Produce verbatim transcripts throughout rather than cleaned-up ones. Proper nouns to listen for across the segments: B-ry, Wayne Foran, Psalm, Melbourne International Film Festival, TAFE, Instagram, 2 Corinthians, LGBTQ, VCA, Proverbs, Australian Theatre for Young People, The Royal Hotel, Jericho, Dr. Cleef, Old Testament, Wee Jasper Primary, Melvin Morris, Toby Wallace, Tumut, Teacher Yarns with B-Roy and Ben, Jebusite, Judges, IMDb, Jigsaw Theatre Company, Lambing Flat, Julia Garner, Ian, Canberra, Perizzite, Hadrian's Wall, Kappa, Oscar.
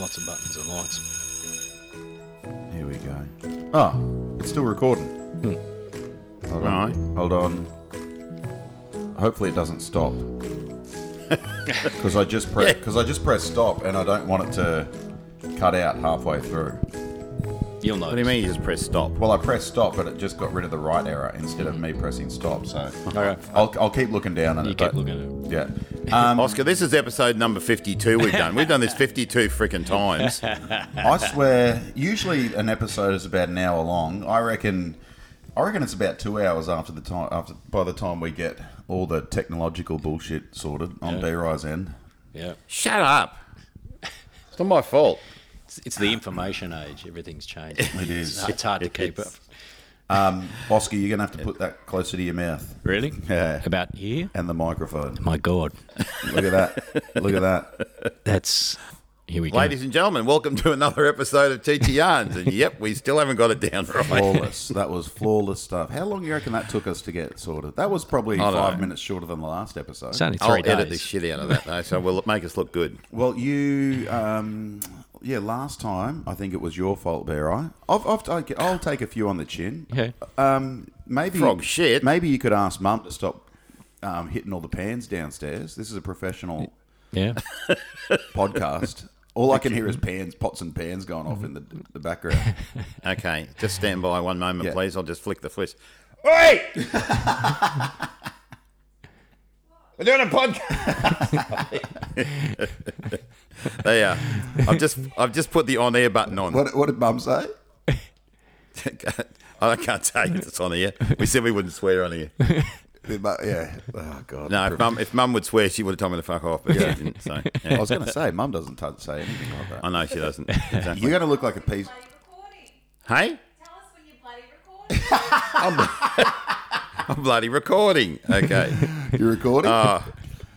lots of buttons and lights. Here we go. Oh, it's still recording. Hmm. Hold on. Right. Hold on. Hopefully it doesn't stop. Because I just press because yeah. I just press stop and I don't want it to cut out halfway through. You'll know. What do you mean you just press stop? Well, I pressed stop, but it just got rid of the right error instead of me pressing stop. So okay. I'll I'll keep looking down at you it. You keep looking at it. Yeah. Um, Oscar, this is episode number fifty-two we've done. We've done this fifty-two frickin' times. I swear, usually an episode is about an hour long. I reckon I reckon it's about two hours after the time after by the time we get all the technological bullshit sorted on yeah. B-Roy's end. Yeah. Shut up. It's not my fault. It's, it's the information age. Everything's changed. It is. It's hard to it, keep up. Um, Oscar, you're going to have to put that closer to your mouth. Really? Yeah. About here? And the microphone. My God. Look at that. Look at that. That's... Here we go. Ladies and gentlemen, welcome to another episode of Teacher Yarns. And yep, we still haven't got it down right. Flawless. That was flawless stuff. How long do you reckon that took us to get sorted? That was probably five know. minutes shorter than the last episode. It's only three I'll days. edit the shit out of that, though, so we'll make us look good. Well, you... Um, Yeah, last time, I think it was your fault, B-Roy. I've, I've, I'll take a few on the chin. Yeah. Um, maybe, Frog shit. Maybe you could ask Mum to stop um, hitting all the pans downstairs. This is a professional yeah. podcast. All I can hear is pans, pots and pans going off in the, the background. Okay, just stand by one moment, yeah. please. I'll just flick the flish. Oi! We're doing a podcast. They are. I've just I've just put the on air button on. What, what did Mum say? I can't tell you if it's on air. We said we wouldn't swear on air. Yeah. Oh God. No, if Mum if Mum would swear, she would have told me to fuck off, but yeah. she didn't. So yeah. I was going to say, Mum doesn't t- say anything like that. I know she doesn't. Exactly. You're going to look like a piece. Hey. Tell us when you're bloody recording. I'm, I'm bloody recording. Okay. You're recording. Uh,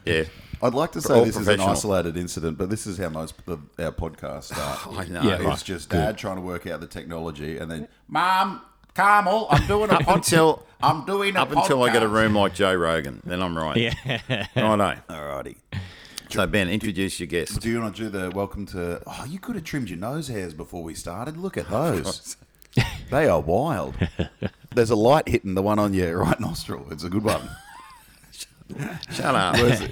yeah. I'd like to say all this is an isolated incident, but this is how most of our podcasts start. Oh, I know. Yeah, it's right. just Dad Good. trying to work out the technology and then, Mum, Carmel, I'm doing a podcast. until, I'm doing a Up podcast. until I get a room like Joe Rogan, then I'm right. Yeah. Oh, no. All righty. So, Ben, introduce do, your guest. Do you want to do the welcome to... Oh, you could have trimmed your nose hairs before we started. Look at those. They are wild. There's a light hitting the one on your right nostril. It's a good one. Shut up. Where's it?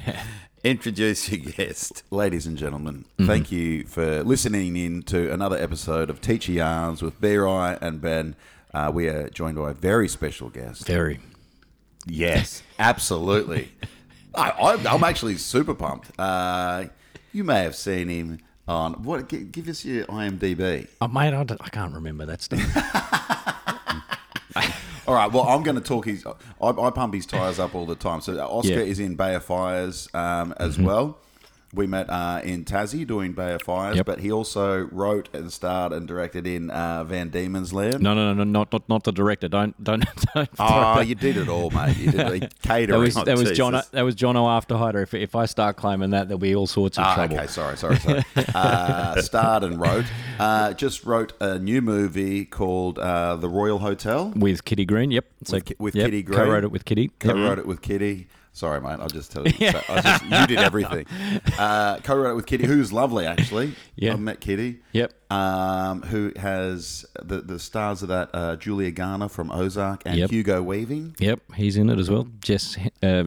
Introduce your guest. Ladies and gentlemen, mm-hmm. thank you for listening in to another episode of Teacher Yarns with B-Roy and Ben. Uh, we are joined by a very special guest. Very. Yes, absolutely. I, I, I'm actually super pumped. Uh, you may have seen him on... what? G- give us your IMDb. Oh, mate, I, I can't remember that stuff. All right, well, I'm going to talk his... I, I pump his tyres up all the time. So Oscar yeah. is in Bay of Fires um, as mm-hmm. well. We met uh, in Tassie doing Bay of Fires, yep. but he also wrote and starred and directed in uh, Van Diemen's Land. No, no, no, no, not not, not the director. Don't, don't, don't. Oh, you did it all, mate. You did it. Catering. That was, that was John. That was John O'Afterhider. If if I start claiming that, there'll be all sorts of ah, trouble. Okay, sorry, sorry, sorry. uh, starred and wrote. Uh, just wrote a new movie called uh, The Royal Hotel with Kitty Green. Yep. So with, with yep. Kitty Green, co-wrote it with Kitty. Co-wrote it with Kitty. Sorry, mate. I'll just tell you. Yeah. I just, you did everything. Uh, co-wrote it with Kitty, who's lovely, actually. Yeah. I've met Kitty. Yep. Um, who has the, the stars of that, uh, Julia Garner from Ozark and yep. Hugo Weaving. Yep, he's in it as well. Jess uh,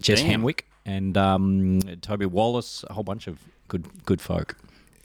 Jess Henwick and um, Toby Wallace, a whole bunch of good good folk.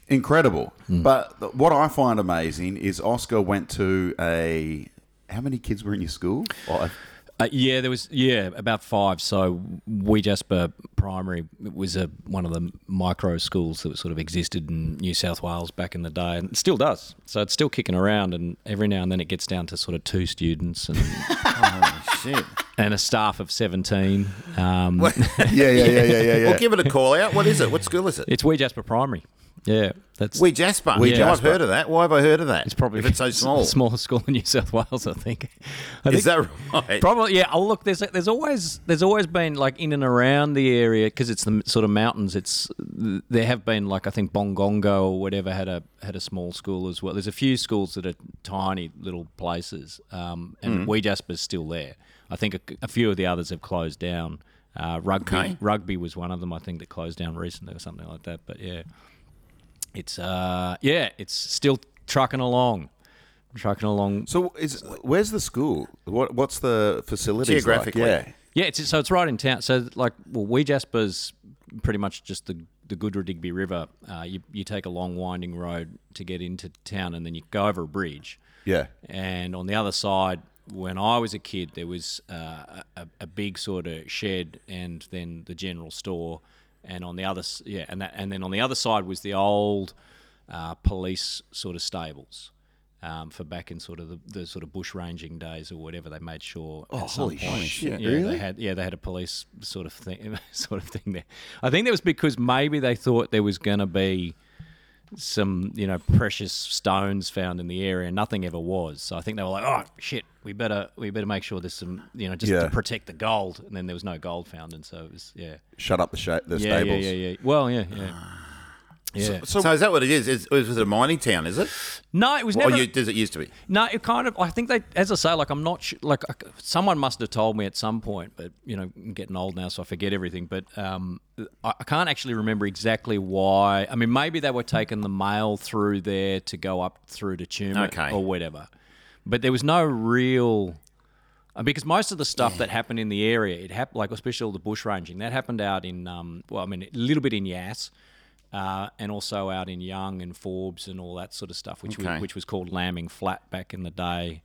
Incredible. Mm. But what I find amazing is Oscar went to a... How many kids were in your school? Five. Uh, yeah, there was yeah about five. So Wee Jasper Primary was a one of the micro schools that sort of existed in New South Wales back in the day, and it still does. So it's still kicking around, and every now and then it gets down to sort of two students and oh, shit. and a staff of seventeen. Um, yeah, yeah, yeah, yeah, yeah, yeah. Well, give it a call out. What is it? What school is it? It's Wee Jasper Primary. Yeah, that's Wee Jasper. Wee yeah, Jasper. I've heard of that. Why have I heard of that? It's probably if it's so small. It's the smallest school in New South Wales, I think. I Is think that right? Probably. Yeah. Oh, look. There's there's always there's always been like in and around the area because it's the sort of mountains. It's there have been like I think Bongongo or whatever had a had a small school as well. There's a few schools that are tiny little places, um, and mm-hmm. Wee Jasper's still there. I think a, a few of the others have closed down. Uh, rugby okay. Rugby was one of them. I think that closed down recently or something like that. But yeah. it's uh, yeah, it's still trucking along. Trucking along. So, is where's the school? What what's the facilities geographically? Like? Yeah, yeah. It's so it's right in town. So, like, well, Wee Jasper's pretty much just the the Goodradigbee River. Uh, you you take a long winding road to get into town, and then you go over a bridge. Yeah. And on the other side, when I was a kid, there was uh, a a big sort of shed, and then the general store, and on the other yeah, and that and then on the other side was the old uh, police sort of stables. Um, for back in sort of the, the sort of bush ranging days or whatever, they made sure. Oh, at some holy point, shit! Yeah, really? They had yeah they had a police sort of thing sort of thing there. I think that was because maybe they thought there was going to be some you know precious stones found in the area, and nothing ever was. So I think they were like, oh shit, we better we better make sure there's some you know just yeah. to protect the gold. And then there was no gold found, and so it was yeah. Shut up the, sh- the yeah, stables. Yeah, yeah, yeah. Well, yeah, yeah. Yeah. So, so, so is that what it is? Is it was a mining town? Is it? No, it was never. Or you, does it used to be? No, it kind of. I think they, as I say, like I'm not sure, like someone must have told me at some point, but you know, I'm getting old now, so I forget everything. But um, I, I can't actually remember exactly why. I mean, maybe they were taking the mail through there to go up through to Tumut okay. or whatever. But there was no real. Because most of the stuff yeah. that happened in the area, it happened like especially all the bush ranging that happened out in. Um, well, I mean, a little bit in Yass. Uh, and also out in Young and Forbes and all that sort of stuff, which okay. was, which was called Lambing Flat back in the day.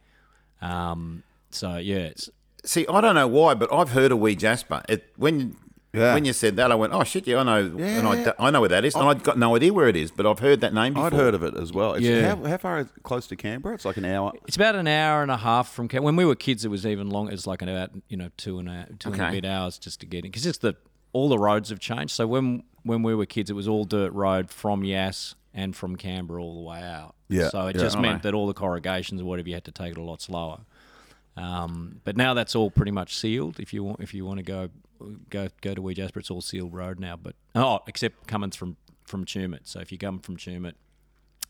Um, so yeah, it's... see, I don't know why, but I've heard of Wee Jasper. It, when yeah. when you said that, I went, "Oh shit, yeah, I know, yeah, and I, I know where that is," and I, I'd got no idea where it is, but I've heard that name before. I'd heard of it as well. It's, yeah. how, how far is it close to Canberra? It's like an hour. It's about an hour and a half from Canberra. When we were kids, it was even longer. It was like an about you know two and a two okay. and a bit hours just to get in because it's the all the roads have changed. So when When we were kids, it was all dirt road from Yass and from Canberra all the way out. Yeah, so it yeah, just meant know. that all the corrugations or whatever, you had to take it a lot slower. Um, but now that's all pretty much sealed. If you want, if you want to go, go, go to Wee Jasper, it's all sealed road now. But oh, except coming from from Tumut. So if you come from Tumut,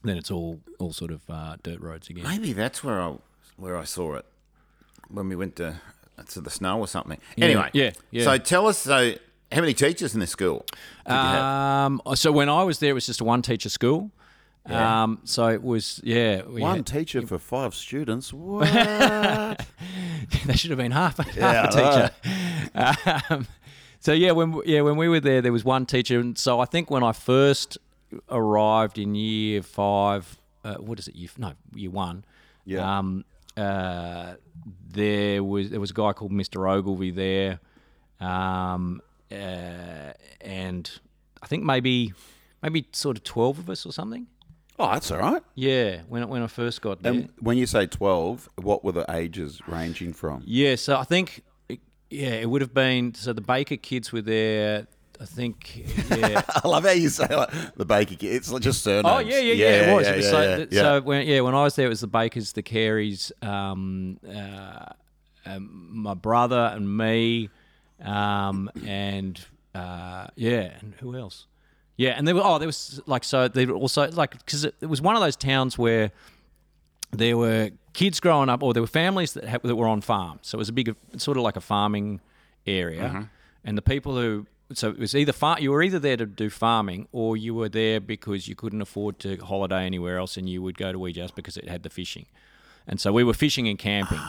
then it's all all sort of uh, dirt roads again. Maybe that's where I where I saw it when we went to to the snow or something. Yeah, anyway, yeah, yeah. So tell us so. How many teachers in this school did um, you have? So when I was there, it was just a one-teacher school. Yeah. Um, so it was, yeah. We one had, teacher it, for five students? What? That should have been half, yeah, half a teacher. Um, so, yeah when, yeah, when we were there, there was one teacher. And so I think when I first arrived in year five, uh, what is it, year, no, year one, yeah. um, uh, there was there was a guy called Mister Ogilvie there. Um Uh, and I think maybe maybe sort of twelve of us or something. Oh, that's all right. Yeah, when when I first got there. And when you say twelve, what were the ages ranging from? Yeah, so I think, it, yeah, it would have been, so the Baker kids were there, I think, yeah. I love how you say like, the Baker kids, it's just surnames. Oh, yeah, yeah, yeah, yeah, it was. Yeah, it was yeah, so yeah, yeah. so when, yeah, when I was there, it was the Bakers, the Careys, um, uh, um, my brother and me. Um and uh yeah and who else yeah and there were oh there was like so they were also like because it, it was one of those towns where there were kids growing up or there were families that, ha- that were on farms, so it was a big sort of like a farming area uh-huh. and the people who so it was either far you were either there to do farming or you were there because you couldn't afford to holiday anywhere else and you would go to Wee Jasper because it had the fishing, and so we were fishing and camping.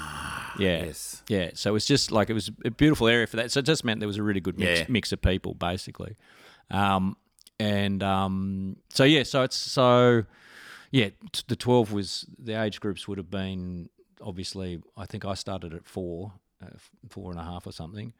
Yeah, yes. yeah. So it's just like it was a beautiful area for that. So it just meant there was a really good mix, yeah. mix of people, basically. Um, and um, so yeah, so it's so yeah. T- the twelve was the age groups would have been obviously. I think I started at four, uh, four and a half or something,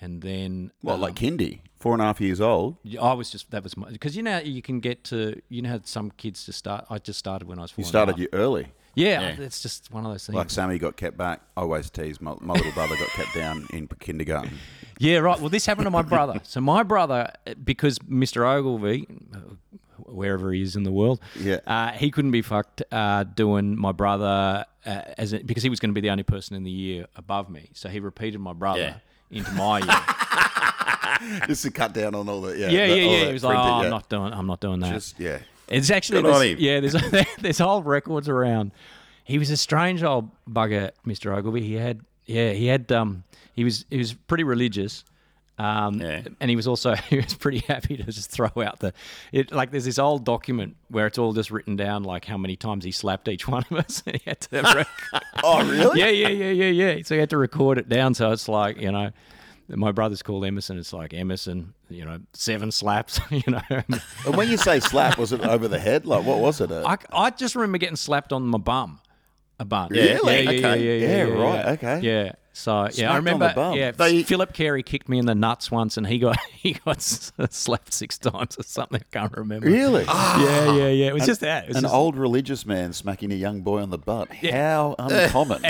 and then well, um, like kindy, four and a half years old. I was just that was my because you know you can get to you know how some kids just start. I just started when I was four. You started and a half. You early. Yeah, yeah, it's just one of those things. Like Sammy got kept back. I always tease my, my little brother got kept down in kindergarten. Yeah, right. Well, this happened to my brother. So my brother, because Mister Ogilvie, wherever he is in the world, yeah, uh, he couldn't be fucked uh, doing my brother uh, as a, because he was going to be the only person in the year above me. So he repeated my brother yeah. into my year. Just to cut down on all that. Yeah, yeah, the, yeah. yeah. He was like, oh, I'm yeah. not doing. I'm not doing that. Just yeah. It's actually, there's, yeah, there's there's old records around. He was a strange old bugger, Mister Ogilvie. He had, yeah, he had, um, he was he was pretty religious, Um, yeah. And he was also he was pretty happy to just throw out the it like there's this old document where it's all just written down like how many times he slapped each one of us. And he had to rec- oh really? Yeah, yeah, yeah, yeah, yeah. So he had to record it down. So it's like, you know, my brother's called Emerson. It's like Emerson, you know, seven slaps. You know. And when you say slap, was it over the head? Like what was it? I I just remember getting slapped on my bum a bunch. Really? Yeah, yeah, okay. yeah, yeah, yeah, yeah, yeah, right. Yeah. Okay. Yeah. So yeah, Smacked I remember. Yeah, they, Philip Carey kicked me in the nuts once, and he got he got slapped six times or something. I can't remember. Really? Oh. Yeah, yeah, yeah. It was an, just that. Was an just, old religious man smacking a young boy on the butt. Yeah. How uncommon.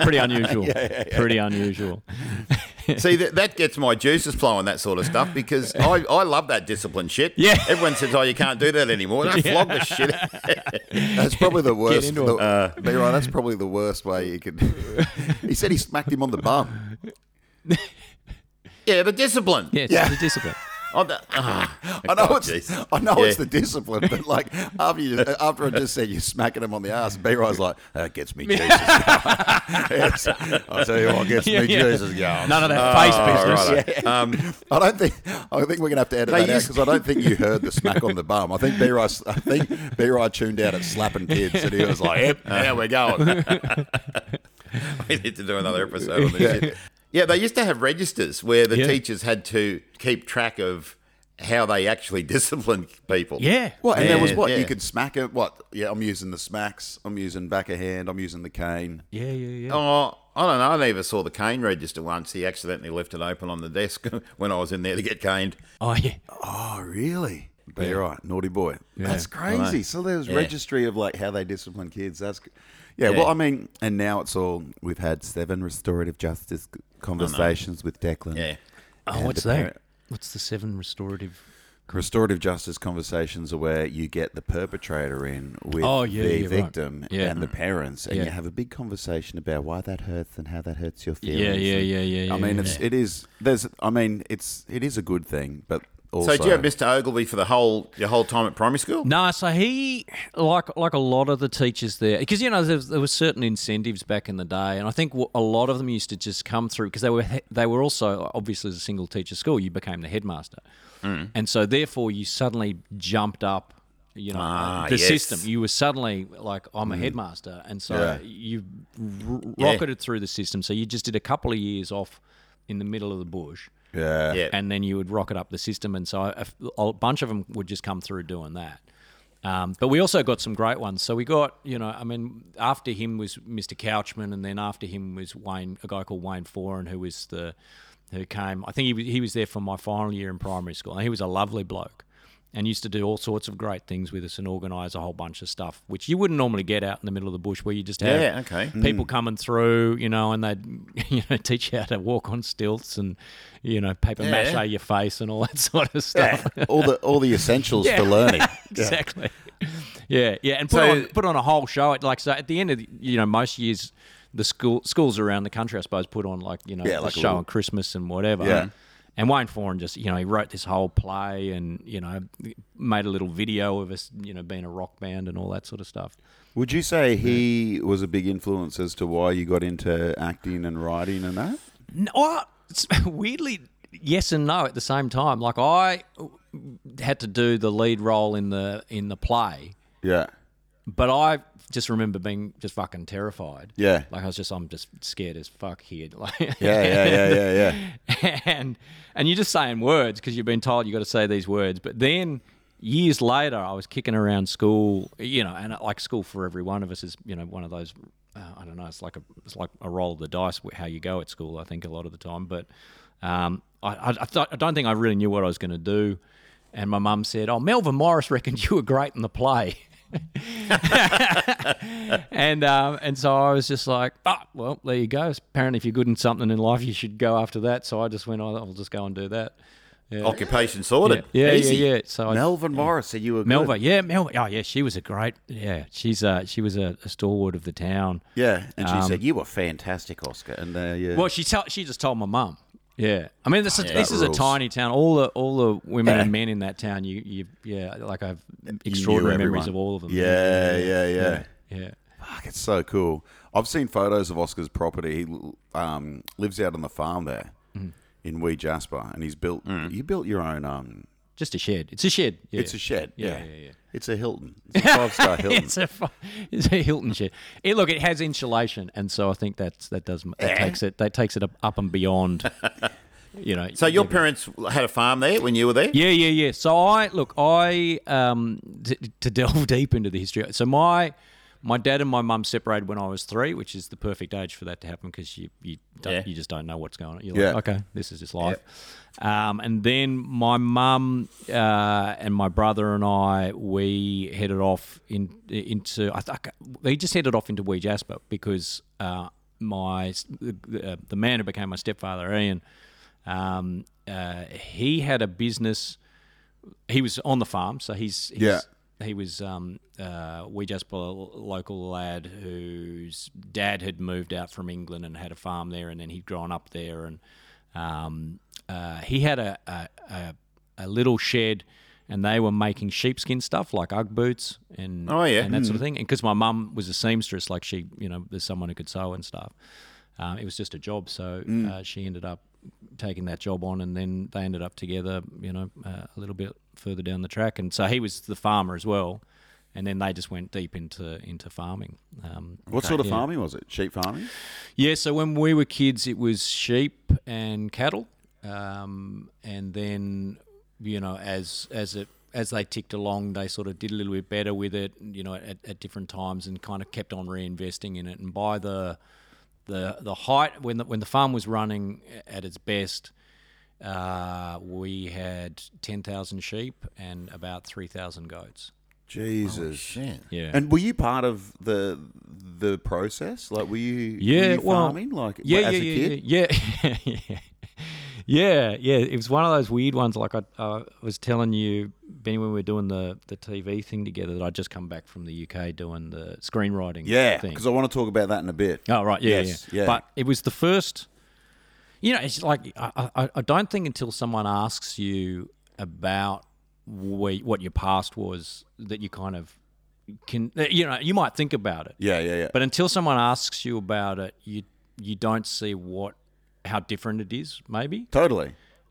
Pretty unusual. Yeah, yeah, yeah. Pretty unusual. See, that, that gets my juices flowing, that sort of stuff, because I, I love that discipline shit. Yeah. Everyone says, oh, you can't do that anymore. Don't yeah. flog the shit. That's probably the worst. The, uh, be right, that's probably the worst way you could. He said he smacked him on the bum. Yeah, but discipline. Yeah, it's yeah. the discipline. Oh, the, oh, I know, God, it's, I know yeah. it's the discipline, but like after you just, after I just said you're smacking him on the ass, B-Roy's like, that gets me Jesus going. Yes. I'll tell you what, gets yeah, me yeah. Jesus going. None of that face oh, business. Right. Yeah. Um, I don't think I think we're going to have to edit that used... out because I don't think you heard the smack on the bum. I think B-Roy, I think B-Roy tuned out at slapping kids and he was like, yep, uh, now we're going. We need to do another episode on this yeah. shit. Yeah, they used to have registers where the yeah. teachers had to keep track of how they actually disciplined people. Yeah. Well, and yeah, there was what? Yeah. You could smack it. What? Yeah, I'm using the smacks. I'm using back of hand. I'm using the cane. Yeah, yeah, yeah. Oh, I don't know. I never saw the cane register once. He accidentally left it open on the desk when I was in there to get caned. Oh, yeah. Oh, really? But yeah. you're right. Naughty boy. Yeah. That's crazy. So there was yeah. registry of like how they discipline kids. That's... Yeah, yeah, well, I mean, and now it's all, we've had seven restorative justice conversations oh, no. with Declan. Yeah. Oh, what's that? What's the seven restorative? Restorative justice conversations are where you get the perpetrator in with oh, yeah, the yeah, victim right. yeah. and the parents, and yeah. you have a big conversation about why that hurts and how that hurts your feelings. Yeah, yeah, yeah, yeah. yeah I mean, yeah. it's, it is, there's, I mean, it's, it is a good thing, but... Also. So do you have Mister Ogilvie for the whole your whole time at primary school? No, so he like like a lot of the teachers there, because you know there, there were certain incentives back in the day, and I think a lot of them used to just come through because they were they were also obviously as a single teacher school you became the headmaster, mm. and so therefore you suddenly jumped up, you know, ah, the yes. system. You were suddenly like I'm mm. a headmaster, and so yeah. you r- rocketed yeah. through the system. So you just did a couple of years off in the middle of the bush. Yeah. yeah, and then you would rocket up the system, and so a, a bunch of them would just come through doing that. Um, but we also got some great ones. So we got, you know, I mean, after him was Mister Couchman, and then after him was Wayne, a guy called Wayne Foran, who was the who came. I think he he was there for my final year in primary school, and he was a lovely bloke, and used to do all sorts of great things with us and organise a whole bunch of stuff, which you wouldn't normally get out in the middle of the bush, where you just have yeah, okay. people mm. coming through, you know, and they'd, you know, teach you how to walk on stilts and, you know, paper yeah. mache your face and all that sort of stuff. Yeah. all the all the essentials yeah. for learning. Exactly. Yeah, yeah. yeah. And put, so, on, put on a whole show. Like, so at the end of, the, you know, most years the school schools around the country, I suppose, put on like, you know, yeah, like a show little... on Christmas and whatever. Yeah. And Wayne Foran just, you know, he wrote this whole play and, you know, made a little video of us, you know, being a rock band and all that sort of stuff. Would you say he was a big influence as to why you got into acting and writing and that? No, weirdly, yes and no at the same time. Like I had to do the lead role in the in the play. Yeah. But I just remember being just fucking terrified. Yeah. Like I was just, I'm just scared as fuck here. Like, yeah, yeah, yeah, yeah, yeah. And and you're just saying words because you've been told you got to say these words. But then years later, I was kicking around school, you know, and like school for every one of us is, you know, one of those, uh, I don't know, it's like a it's like a roll of the dice how you go at school, I think, a lot of the time. But um, I, I, I, th- I don't think I really knew what I was going to do. And my mum said, oh, Melvin Morris reckoned you were great in the play. and um, and so I was just like, oh, well, there you go. Apparently, if you're good in something in life, you should go after that. So I just went, oh, I'll just go and do that. Yeah. Occupation sorted. Yeah, yeah, easy. yeah. yeah. So Melvin I, Morris, are you a Melva? Good... Yeah, Melva. Oh, yeah, she was a great. Yeah, she's a, she was a, a stalwart of the town. Yeah, and she um, said you were fantastic, Oscar. And uh, yeah. Well, she t- she just told my mum. Yeah, I mean this is yeah, this is rules. a tiny town. All the all the women yeah. and men in that town, you you yeah, like I have extraordinary memories of all of them. Yeah, yeah, yeah, yeah. yeah. yeah. Fuck, it's so cool. I've seen photos of Oscar's property. He um, lives out on the farm there, mm. in Wee Jasper, and he's built. Mm. You built your own. Um, Just a shed. It's a shed. Yeah. It's a shed. Yeah. Yeah, yeah, yeah. It's a Hilton. It's a five-star Hilton. it's, a fi- it's a Hilton shed. It, look, it has insulation, and so I think that's that does that takes it that takes it up, up and beyond. You know. So your parents had a farm there when you were there? Yeah, yeah, yeah. So I look, I um, t- to delve deep into the history. So my. My dad and my mum separated when I was three, which is the perfect age for that to happen because you you, don't, yeah. you just don't know what's going on. You're yeah. like, okay, this is just life. Yeah. Um, and then my mum uh, and my brother and I, we headed off in, into – I th- they just headed off into Wee Jasper because uh, my the, the man who became my stepfather, Ian, um, uh, he had a business – he was on the farm, so he's, he's – yeah. He was um, uh, Wee Jasper local lad whose dad had moved out from England and had a farm there, and then he'd grown up there, and um, uh, he had a, a, a, a little shed, and they were making sheepskin stuff like Ugg boots and oh, yeah. and that mm. sort of thing. And because my mum was a seamstress, like she, you know, there's someone who could sew and stuff. Um, it was just a job, so mm. uh, she ended up taking that job on, and then they ended up together, you know, uh, a little bit further down the track. And so he was the farmer as well, and then they just went deep into into farming. Um, what okay, sort of yeah. farming was it? Sheep farming? Yeah, so when we were kids, it was sheep and cattle, um, and then, you know, as as it as they ticked along, they sort of did a little bit better with it, you know, at, at different times, and kind of kept on reinvesting in it. And by the The the height when the, when the farm was running at its best, uh, we had ten thousand sheep and about three thousand goats. Jesus, shit. Yeah. And were you part of the the process? Like, were you? Yeah, were you well, farming like yeah, as yeah, a yeah, kid? Yeah, yeah, yeah, yeah, yeah. It was one of those weird ones. Like I uh, was telling you, Benny, when we were doing the, the T V thing together, that I'd just come back from the U K doing the screenwriting yeah, thing. Yeah, because I want to talk about that in a bit. Oh, right, yeah, yes, yeah. yeah. But it was the first, you know, it's like, I, I, I don't think until someone asks you about where, what your past was, that you kind of can, you know, you might think about it. Yeah, yeah, yeah. But until someone asks you about it, you you don't see what, how different it is, maybe. Totally.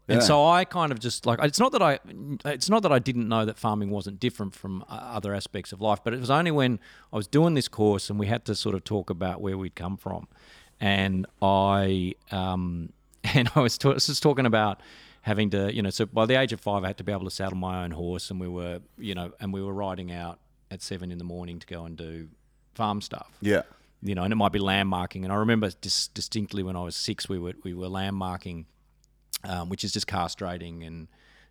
And yeah. so I kind of just like it's not that I it's not that I didn't know that farming wasn't different from other aspects of life, but it was only when I was doing this course and we had to sort of talk about where we'd come from, and I um, and I was, t- I was just talking about having to, you know, so by the age of five I had to be able to saddle my own horse, and we were, you know, and we were riding out at seven in the morning to go and do farm stuff. Yeah, you know, and it might be land marking, and I remember dis- distinctly when I was six we were we were land marking. Um, which is just castrating and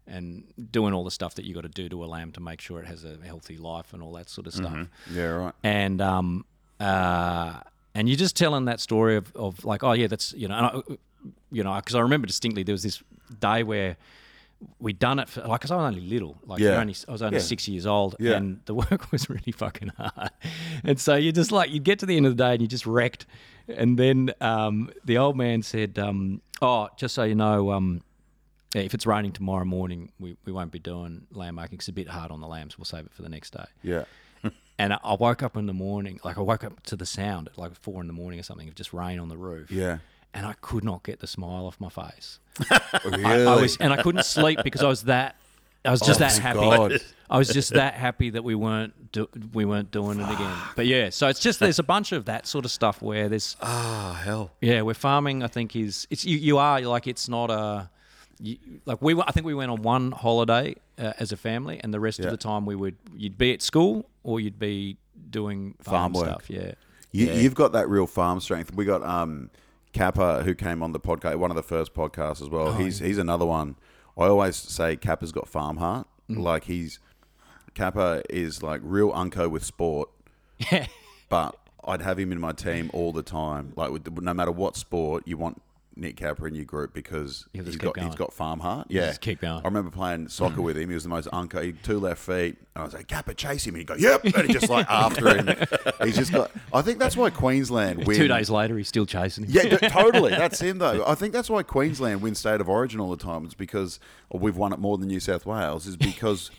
and doing all the stuff that you got to do to a lamb to make sure it has a healthy life and all that sort of stuff. Mm-hmm. Yeah, right. And um, uh, and you're just telling that story of, of like, oh yeah, that's, you know, and I, you know, because I remember distinctly there was this day where we'd done it for, like, because I was only little, like yeah. only, I was only yeah. six years old, yeah. and the work was really fucking hard. And so you just like you'd get to the end of the day and you just wrecked. And then um, the old man said, um, oh, just so you know, um, yeah, if it's raining tomorrow morning, we, we won't be doing lamb marking. It's a bit hard on the lambs. We'll save it for the next day. Yeah. And I, I woke up in the morning, like I woke up to the sound at like four in the morning or something of just rain on the roof. Yeah. And I could not get the smile off my face. Really? I, I was, and I couldn't sleep because I was that, I was just oh that happy. God. I was just that happy that we weren't do, we weren't doing Fuck. it again. But yeah, so it's just there's a bunch of that sort of stuff where there's ah oh, hell yeah, where farming I think is it's you you are like it's not a you, like we I think we went on one holiday uh, as a family, and the rest yeah. of the time we would you'd be at school or you'd be doing farm, farm work. stuff. Yeah. You, yeah, you've got that real farm strength. We got um. Kappa, who came on the podcast, one of the first podcasts as well. Oh, he's yeah. he's another one. I always say Kappa's got farm heart. Mm-hmm. Like he's Kappa is like real unco with sport. Yeah. But I'd have him in my team all the time. Like with, no matter what sport, you want Nick Kappa in your group because he's got going. he's got farm heart. Yeah. Just keep going. I remember playing soccer mm-hmm. with him. He was the most unco. He had two left feet. And I was like, Kappa, chase him. And he'd go, yep. And he'd just like after him. He's just got, I think that's why Queensland win. Two days later, he's still chasing him. Yeah, totally. That's him though. I think that's why Queensland win State of Origin all the time. It's because we've won it more than New South Wales is because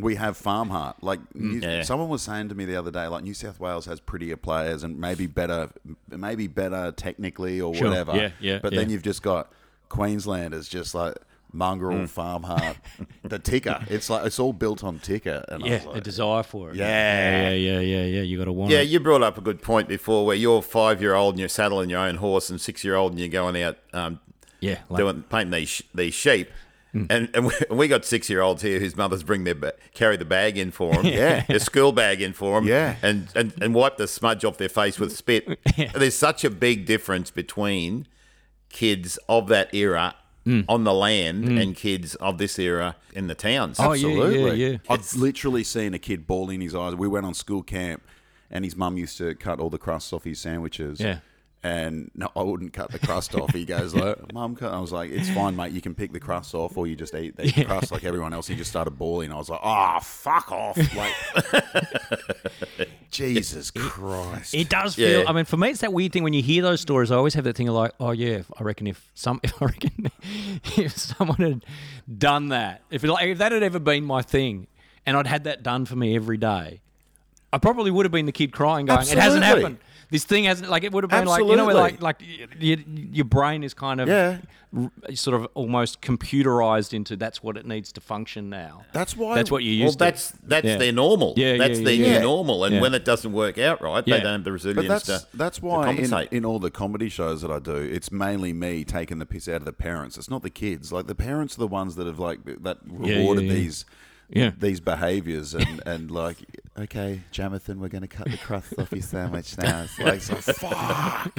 we have farm heart. Like New, yeah. someone was saying to me the other day, like New South Wales has prettier players and maybe better, maybe better technically or sure. whatever. Yeah, yeah, but yeah. then you've just got Queenslanders just like mongrel mm. farm heart. The ticker. It's like it's all built on ticker. And yeah, I was like, a desire for it. Yeah, yeah, yeah, yeah. yeah. You got to want. Yeah, it. You brought up a good point before, where you're five year old and you're saddling your own horse, and six year old and you're going out, um, yeah, like, doing painting these these sheep. Mm. And, and we, we got six-year-olds here whose mothers bring their ba- carry the bag in for them, yeah, the school bag in for them, yeah, and, and, and wipe the smudge off their face with spit. Yeah. There's such a big difference between kids of that era mm. on the land mm. and kids of this era in the towns. Oh, absolutely, yeah, yeah, yeah. I've it's... literally seen a kid bawling his eyes. We went on school camp, and his mum used to cut all the crusts off his sandwiches. Yeah. And no, I wouldn't cut the crust off. He goes, like, Mum, cut. I was like, it's fine, mate. You can pick the crust off, or you just eat the yeah. crust like everyone else. He just started bawling. I was like, oh, fuck off. Like, Jesus it, Christ. It does feel, yeah. I mean, for me, it's that weird thing when you hear those stories. I always have that thing of like, oh, yeah, I reckon if some, if I reckon if someone had done that, if, it, if that had ever been my thing, and I'd had that done for me every day, I probably would have been the kid crying, going, absolutely. It hasn't happened. This thing hasn't, like, it would have been absolutely. Like, you know, like, like your, your brain is kind of yeah. r- sort of almost computerized into that's what it needs to function now. That's why. That's what you used well, to. Well, that's, that's yeah. their normal. Yeah, that's yeah, their yeah. new normal. And yeah. when it doesn't work out right, yeah. they don't have the resilience but that's, to That's why to in, in all the comedy shows that I do, it's mainly me taking the piss out of the parents. It's not the kids. Like, the parents are the ones that have, like, that rewarded yeah, yeah, yeah. these. Yeah. These behaviours and, and like, okay, Jonathan, we're going to cut the crust off your sandwich now. It's like, it's like fuck.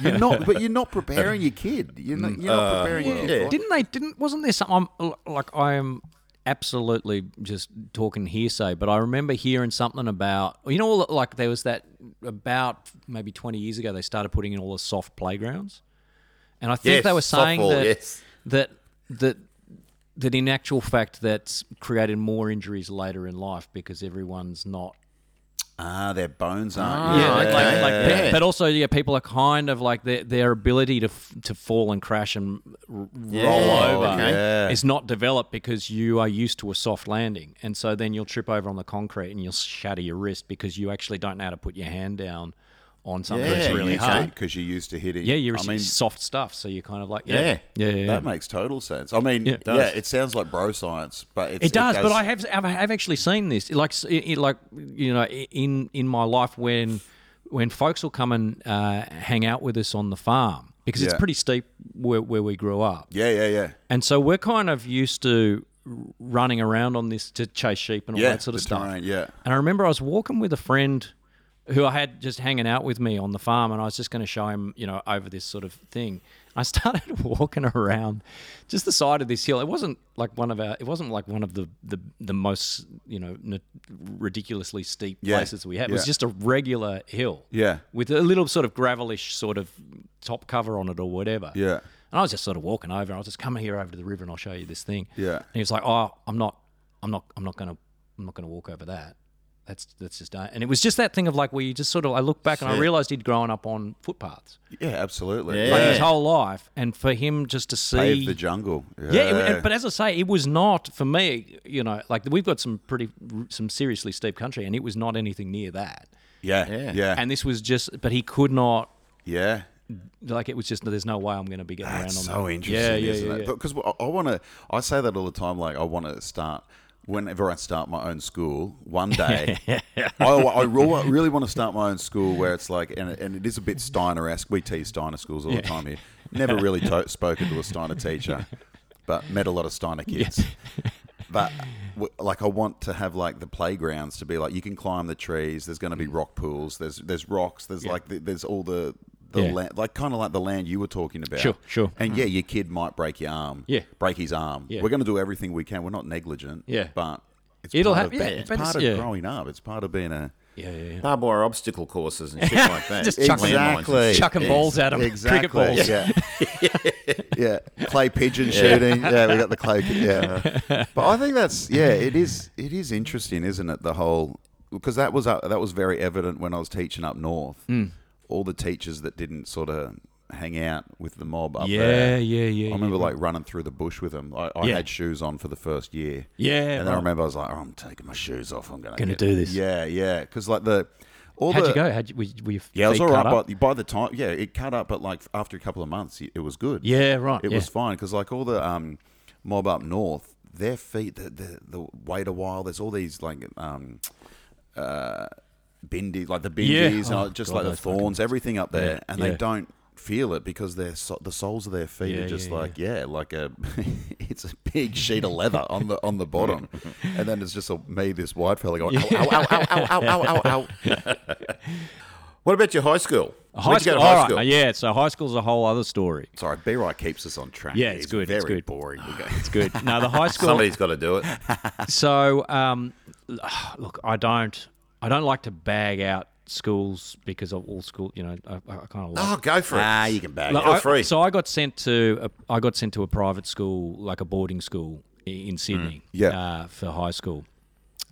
You're not, but you're not preparing your kid. You're not, you're not preparing uh, your kid. Yeah. Didn't they? Didn't? Wasn't there something? I'm, like, I am absolutely just talking hearsay, but I remember hearing something about, you know, like there was that about maybe twenty years ago they started putting in all the soft playgrounds, and I think yes, they were saying softball, that, yes. that that that. That in actual fact, that's created more injuries later in life because everyone's not. Ah, their bones aren't. Ah, yeah, yeah, like, yeah, like, yeah, yeah. But also, yeah, people are kind of like their their ability to f- to fall and crash and r- yeah. roll over okay. yeah. is not developed because you are used to a soft landing, and so then you'll trip over on the concrete and you'll shatter your wrist because you actually don't know how to put your hand down on something yeah, that's really hard because you're used to hitting. Yeah, you're I mean, soft stuff, so you're kind of like yeah, yeah, yeah. yeah that yeah. makes total sense. I mean, yeah, it, yeah, it sounds like bro science, but it's, it, does, it does. But I have, I have actually seen this, like, it, like you know, in in my life when when folks will come and uh, hang out with us on the farm because yeah. it's pretty steep where, where we grew up. Yeah, yeah, yeah. And so we're kind of used to running around on this to chase sheep and all yeah, that sort of stuff. Terrain, yeah. And I remember I was walking with a friend who I had just hanging out with me on the farm, and I was just going to show him, you know, over this sort of thing. I started walking around just the side of this hill. It wasn't like one of our, it wasn't like one of the the, the most, you know, n- ridiculously steep yeah. places we had. It yeah. was just a regular hill, yeah, with a little sort of gravelish sort of top cover on it or whatever, yeah. And I was just sort of walking over. I was just coming here over to the river, and I'll show you this thing, yeah. And he was like, "Oh, I'm not, I'm not, I'm not going to, I'm not going to walk over that." That's that's just and it was just that thing of like where you just sort of I look back and I realised he'd grown up on footpaths. Yeah, absolutely. Yeah. Like his whole life, and for him just to see pave the jungle. Yeah, yeah it, but as I say, it was not for me. You know, like we've got some pretty some seriously steep country, and it was not anything near that. Yeah, yeah, yeah. And this was just, but he could not. Yeah. Like it was just there's no way I'm going to be getting that's around on so that. So interesting, yeah, yeah, isn't yeah, it? Because yeah. I, I want to. I say that all the time. Like I want to start. Whenever I start my own school, one day, I, I really want to start my own school where it's like, and, and it is a bit Steiner-esque. We tease Steiner schools all yeah. the time here. Never really to- spoken to a Steiner teacher, but met a lot of Steiner kids. Yeah. But like, I want to have like the playgrounds to be like, you can climb the trees. There's going to be rock pools. There's there's rocks. There's yeah. like the, there's all the. The yeah. land, like kind of like the land you were talking about. Sure, sure. And yeah, your kid might break your arm. Yeah, break his arm. Yeah. We're going to do everything we can. We're not negligent. Yeah, but it's it'll part have, of, yeah, it's part it's, of yeah. growing up. It's part of being a yeah, yeah, yeah. barbed wire obstacle courses and shit like that. Just chucking exactly. chucking yes. balls at them. Exactly. Cricket balls. Yeah. yeah, yeah. Clay pigeon yeah. shooting. Yeah, we got the clay. Yeah, but I think that's yeah. It is. It is interesting, isn't it? The whole because that was uh, that was very evident when I was teaching up north. Mm. All the teachers that didn't sort of hang out with the mob up yeah, there. Yeah, yeah, yeah. I remember yeah. like running through the bush with them. I, I yeah. had shoes on for the first year. Yeah. And then right. I remember I was like, oh, I'm taking my shoes off. I'm going to do this. Yeah, yeah. Because like the, All How'd the, you go? How'd you, were, were your yeah, feet it was all right. Cut up? By, by the time, yeah, it cut up, but like after a couple of months, it was good. Yeah, right. It yeah. was fine because like all the um, mob up north, their feet, the, the, the wait a while. There's all these like um, uh, bendy, like the bendies, yeah. and oh, just God, like the thorns, fucking... everything up there, yeah. and yeah. they don't feel it because they're so, the soles of their feet yeah, are just yeah, like yeah. yeah, like a it's a big sheet of leather on the on the bottom, and then it's just a, me this white fella going ow ow ow ow ow ow ow ow. What about your high school? High Where'd school, you go to high school? Right. Yeah, so high school's a whole other story. Sorry, B-Roy keeps us on track. Yeah, it's He's good. Very it's good. Boring. It's good. No, the high school. Somebody's got to do it. So, um, look, I don't, I don't like to bag out schools because of all school, you know, I, I kind of like. Oh, go for it. Nah, you can bag like, it. I, free. So I got sent to, a, I got sent to a private school, like a boarding school in Sydney, mm. yeah, uh, for high school.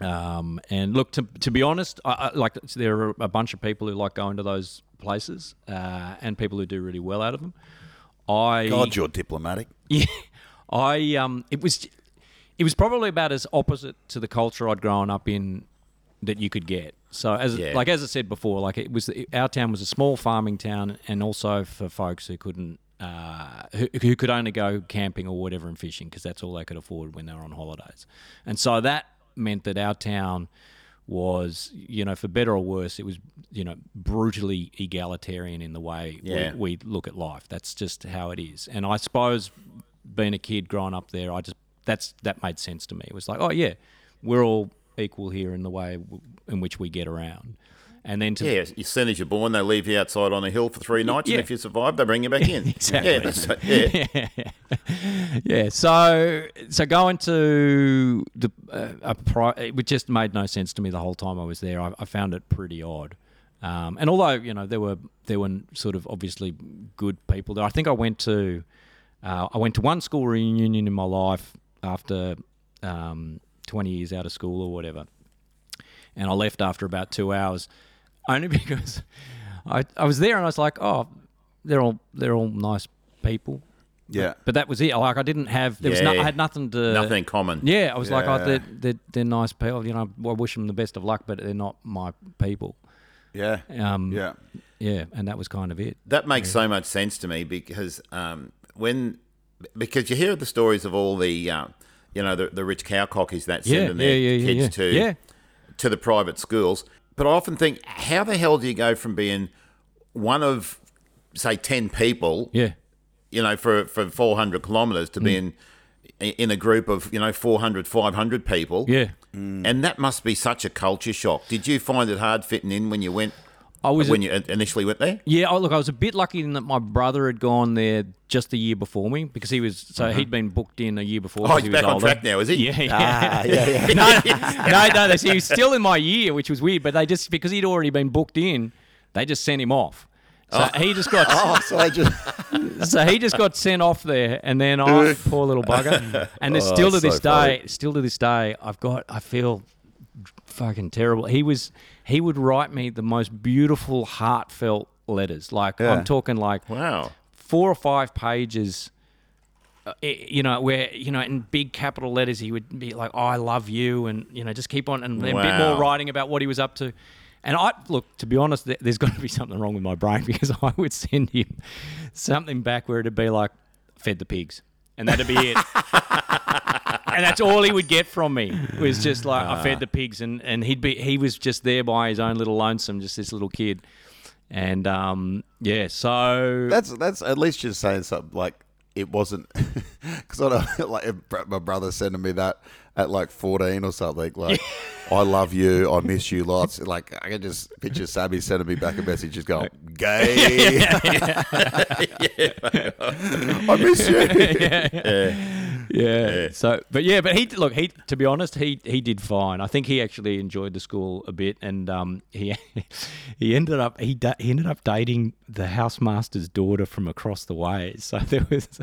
Um, and look, to to be honest, I, I, like there are a bunch of people who like going to those places, uh, and people who do really well out of them. I God, you're diplomatic. Yeah, I um, it was, it was probably about as opposite to the culture I'd grown up in that you could get. So as yeah. like as I said before, like it was it, our town was a small farming town, and also for folks who couldn't, uh, who, who could only go camping or whatever and fishing because that's all they could afford when they were on holidays, and so that meant that our town was, you know, for better or worse, it was, you know, brutally egalitarian in the way yeah. we, we look at life. That's just how it is. And I suppose being a kid growing up there, I just that's that made sense to me. It was like, oh yeah, we're all equal here in the way w- in which we get around. And then to yeah, as soon as you're born, they leave you outside on a hill for three nights, yeah. and if you survive, they bring you back in. Exactly. Yeah, that's, yeah. yeah, yeah. So, so going to the uh, a pri- it just made no sense to me the whole time I was there. I, I found it pretty odd. Um, and although you know there were there were sort of obviously good people there, I think I went to uh, I went to one school reunion in my life after um, twenty years out of school or whatever, and I left after about two hours. Only because I I was there and I was like, oh, they're all they're all nice people. Yeah. But that was it. Like I didn't have there yeah. was no, I had nothing to nothing in common. Yeah. I was yeah. like, oh, they're, they're they're nice people. You know, I wish them the best of luck, but they're not my people. Yeah. Um, yeah. Yeah. And that was kind of it. That makes yeah. so much sense to me because um when because you hear the stories of all the uh, you know the, the rich cow cockies that send yeah, them yeah, their yeah, kids yeah, yeah. to yeah. to the private schools. But I often think, how the hell do you go from being one of, say, ten people, yeah, you know, for for four hundred kilometres to mm. being in a group of, you know, four hundred, five hundred people, yeah, mm. and that must be such a culture shock. Did you find it hard fitting in when you went? I was when a, you initially went there. Yeah, oh, look, I was a bit lucky in that my brother had gone there just the year before me because he was so uh-huh. he'd been booked in a year before. Oh, he's he was back older. On track now, is he? Yeah, yeah, ah, yeah, yeah. no, no, no. So he was still in my year, which was weird. But they just because he'd already been booked in, they just sent him off. So oh. he just got. oh, so I just. so he just got sent off there, and then I, oh, poor little bugger. And oh, still to so this funny. day, still to this day, I've got. I feel. Fucking terrible. He was. He would write me the most beautiful, heartfelt letters. Like yeah. I'm talking like wow, four or five pages. Uh, you know where you know in big capital letters he would be like, oh, "I love you," and you know just keep on and then wow. a bit more writing about what he was up to. And I look to be honest, th- there's got to be something wrong with my brain because I would send him something back where it'd be like, "Fed the pigs," and that'd be it. And that's all he would get from me was just like, uh, I fed the pigs, and, and he'd be he was just there by his own little lonesome, just this little kid, and um yeah, so that's that's at least just saying something like it wasn't because I know like my brother sending me that at like fourteen or something like I love you, I miss you lots. Like I can just picture Sammy sending me back a message just going gay. yeah, yeah, yeah. yeah. I miss you. yeah. yeah. Yeah. yeah. So, but yeah, but he look. He, to be honest, he he did fine. I think he actually enjoyed the school a bit, and um, he he ended up he da- he ended up dating the housemaster's daughter from across the way. So there was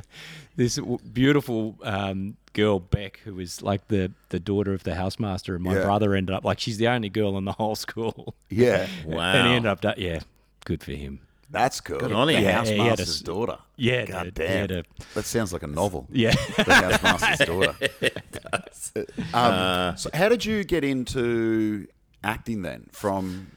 this beautiful um, girl, Beck, who was like the, the daughter of the housemaster, and my yeah. brother ended up like she's the only girl in the whole school. Yeah. Wow. And he ended up da- yeah, good for him. That's cool. Good on him. Yeah, housemaster's yeah, daughter. Yeah, God dude, damn. Yeah, that sounds like a novel. Yeah. The housemaster's daughter. It does. Um, uh, so how did you get into acting then from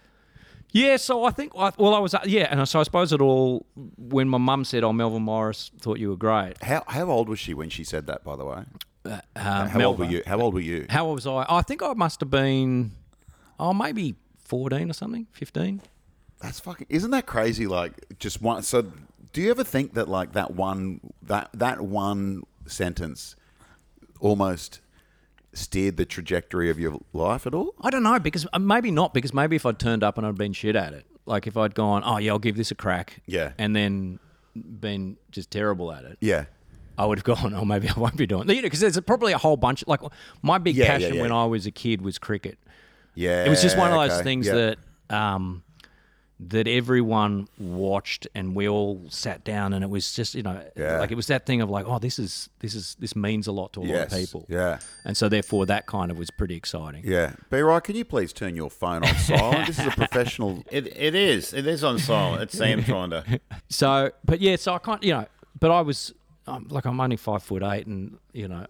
Yeah, so I think, well, I was, yeah, and so I suppose it all, when my mum said, oh, Melvin Morris thought you were great. How how old was she when she said that, by the way? Uh, uh, how Melvin. old were you? How old were you? How old was I? I think I must have been, oh, maybe fourteen or something, fifteen. That's fucking, isn't that crazy? Like, just one, so do you ever think that, like, that one, that, that one sentence almost steered the trajectory of your life at all? I don't know, because maybe not, because maybe if I'd turned up and I'd been shit at it, like if I'd gone, oh yeah, I'll give this a crack, yeah, and then been just terrible at it, yeah, I would have gone, oh, maybe I won't be doing, you know, because there's probably a whole bunch. Like my big yeah, passion yeah, yeah. when I was a kid was cricket. Yeah, it was just one of those okay. things yeah. that um, that everyone watched and we all sat down, and it was just, you know, yeah. like it was that thing of like, oh, this is this is this means a lot to a yes. lot of people. Yeah. And so therefore that kind of was pretty exciting. Yeah. B-Roy, can you please turn your phone on silent? This is a professional. It it is. It is on silent. It's Sam trying to. So, but yeah, so I can't, you know, but I was um, like, I'm only five foot eight and, you know,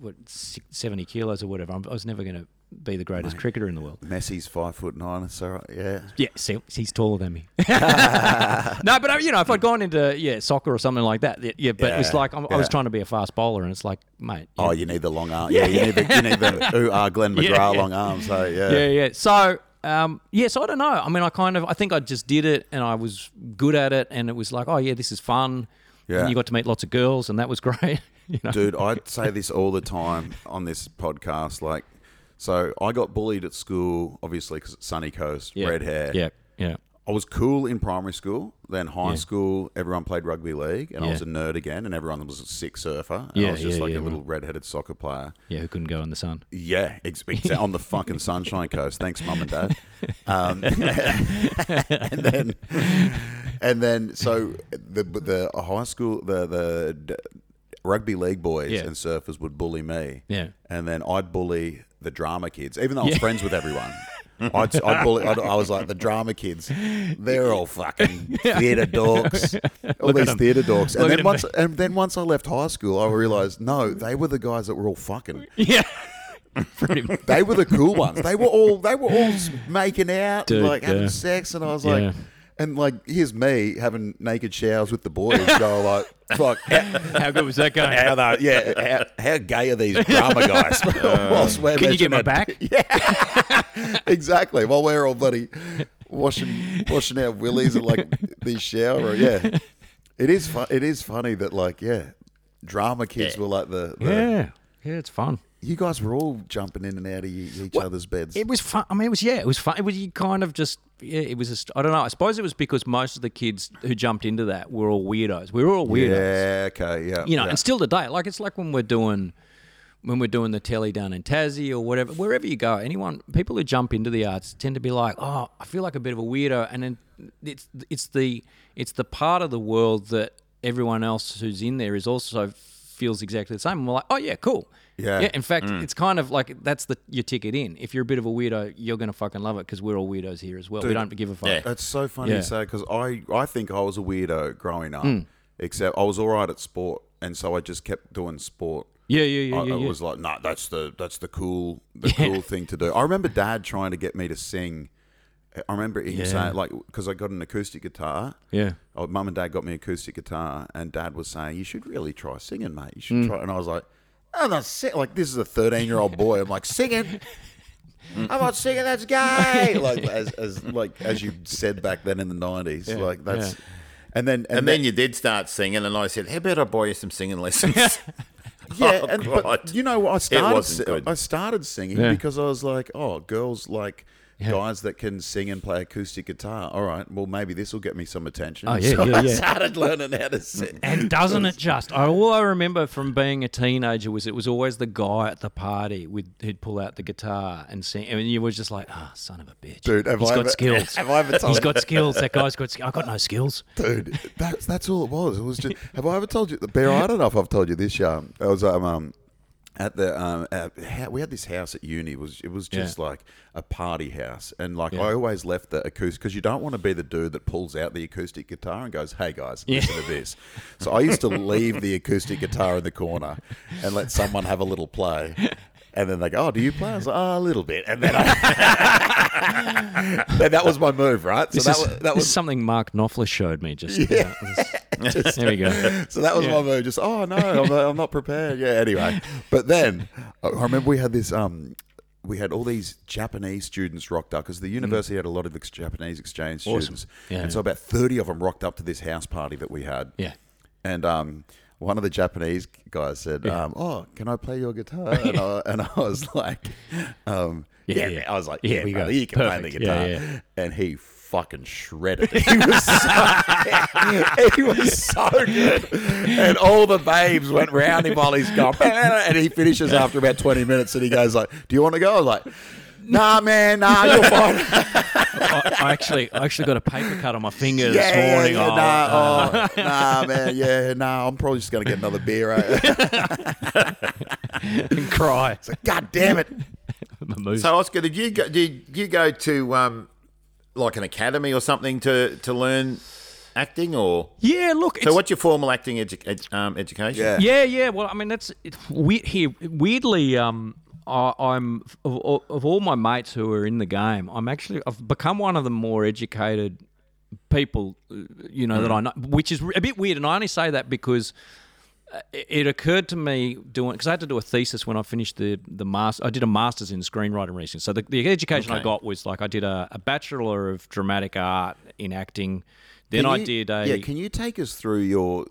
what, seventy kilos or whatever. I was never going to be the greatest Mate, cricketer in the world. Messi's five foot nine, so yeah. Yeah, see, he's taller than me. No, but you know, if I'd gone into yeah soccer or something like that, yeah. But yeah, it's like I'm, yeah. I was trying to be a fast bowler, and it's like, mate. You oh, know, you need the long arm. Yeah, yeah, you need the you need the ooh ah Glenn McGrath yeah, yeah. long arm. So yeah, yeah, yeah. So um, yeah, so I don't know. I mean, I kind of I think I just did it, and I was good at it, and it was like, oh yeah, this is fun. Yeah. And you got to meet lots of girls, and that was great. You know? Dude, I'd say this all the time on this podcast, like. So I got bullied at school, obviously, because it's sunny coast, yeah. red hair. Yeah, yeah. I was cool in primary school. Then high yeah. school, everyone played rugby league, and yeah. I was a nerd again, and everyone was a sick surfer, and yeah, I was just yeah, like yeah, a little right. red-headed soccer player. Yeah, who couldn't go in the sun. Yeah, ex- ex- on the fucking Sunshine Coast. Thanks, Mum and Dad. Um, and then, and then, so the the high school, the the rugby league boys yeah. and surfers would bully me. Yeah, and then I'd bully the drama kids, even though I was yeah. friends with everyone. I'd, I'd bully, I'd, I was like, the drama kids, they're all fucking theatre dorks, all Look these theatre dorks. And then, once, and then once I left high school, I realised, no, they were the guys that were all fucking. Yeah. They were the cool ones. They were all they were all making out, Dude, like yeah. having sex, and I was yeah. like, and like, here's me having naked showers with the boys, go like, fuck. How good was that going? How they, yeah, how, how gay are these drama guys? Uh, can you get my back? Yeah, exactly. While we're all bloody washing washing our willies in like the shower, yeah. It is fu- It is funny that like, yeah, drama kids yeah. were like the, the yeah, yeah, it's fun. You guys were all jumping in and out of each well, other's beds. It was fun. I mean, it was, yeah, it was fun. It was you kind of just, yeah, it was, a, I don't know. I suppose it was because most of the kids who jumped into that were all weirdos. We were all weirdos. Yeah, okay, yeah. You know, yeah. and still today, like it's like when we're doing, when we're doing the telly down in Tassie or whatever, wherever you go, anyone, people who jump into the arts tend to be like, oh, I feel like a bit of a weirdo. And then it's, it's the, it's the part of the world that everyone else who's in there is also feels exactly the same. And we're like, oh yeah, cool. Yeah. yeah. In fact, mm. it's kind of like that's the your ticket in. If you're a bit of a weirdo, you're going to fucking love it because we're all weirdos here as well. Dude, we don't give a fuck. Yeah. That's so funny yeah. to say because I, I think I was a weirdo growing up, mm. except I was all right at sport, and so I just kept doing sport. Yeah, yeah, yeah. I, yeah, I yeah. was like, nah, that's the that's the cool the yeah. cool thing to do. I remember Dad trying to get me to sing. I remember him yeah. saying, like, because I got an acoustic guitar. Yeah. Oh, Mum and Dad got me an acoustic guitar, and Dad was saying, you should really try singing, mate. You should mm. try. And I was like, I'm not singing. Like, this is a thirteen-year-old boy. I'm like, singing? I'm not singing. That's gay. Like, as, as like as you said back then in the nineties. Yeah, like, that's... Yeah. And then... And, and then, then you did start singing, and I said, how about I buy you some singing lessons? yeah, oh, and, but you know, I started, I started singing yeah. because I was like, oh, girls like... Yeah. Guys that can sing and play acoustic guitar. All right, well, maybe this will get me some attention. Oh, yeah, so yeah, I yeah. started learning how to sing. And doesn't it just... All I remember from being a teenager was it was always the guy at the party with, who'd pull out the guitar and sing. And you were just like, ah, oh, son of a bitch. Dude, have He's I got ever, skills. Have I ever told He's got skills. That guy's got skills. I got no skills. Dude, that's, that's all it was. It was just... Have I ever told you... Bear, I don't know if I've told you this, yeah. I was... um. um At the um, at, we had this house at uni. It was it was just yeah. like a party house, and like yeah. I always left the acoustic because you don't want to be the dude that pulls out the acoustic guitar and goes, "Hey guys, yeah. listen to this." So I used to leave the acoustic guitar in the corner and let someone have a little play. And then they go, oh, do you play? I was like, oh, a little bit. And then I... and that was my move, right? So that, is, was, that was something Mark Knopfler showed me just yeah. was, just, there we go. So that was yeah. my move. Just, oh, no, I'm, I'm not prepared. Yeah, anyway. But then I remember we had this... Um, we had all these Japanese students rocked up because the university mm. had a lot of ex- Japanese exchange students. Awesome. Yeah, and yeah. so about thirty of them rocked up to this house party that we had. Yeah. And um, one of the Japanese guys said, yeah. um, oh, can I play your guitar? And, I, and I was like, um, yeah, yeah, yeah. I was like, yeah, yeah we brother, you can Perfect. play the guitar. Yeah, yeah. And he fucking shredded. He was so he was so good, and all the babes went round him while he's gone. And he finishes after about twenty minutes, and he goes like, "Do you want to go?" I was like, "Nah, man, nah, you're fine." I, I actually, I actually got a paper cut on my finger yeah, this morning. Yeah, oh, nah, uh, oh, nah, man, yeah, nah. I'm probably just gonna get another beer eh? and cry. It's like, God damn it! So Oscar, did you go, did you go to? Um, like an academy or something to, to learn acting or... Yeah, look... So what's your formal acting edu- ed, um, education? Yeah. yeah, yeah. Well, I mean, that's... It, we, here, weirdly, um, I, I'm... Of, of all my mates who are in the game, I'm actually... I've become one of the more educated people, you know, mm. that I know, which is a bit weird. And I only say that because... It occurred to me doing because I had to do a thesis when I finished the the master. I did a master's in screenwriting research. So the, the education okay. I got was like I did a, a bachelor of dramatic art in acting. Then you, I did a yeah. Can you take us through your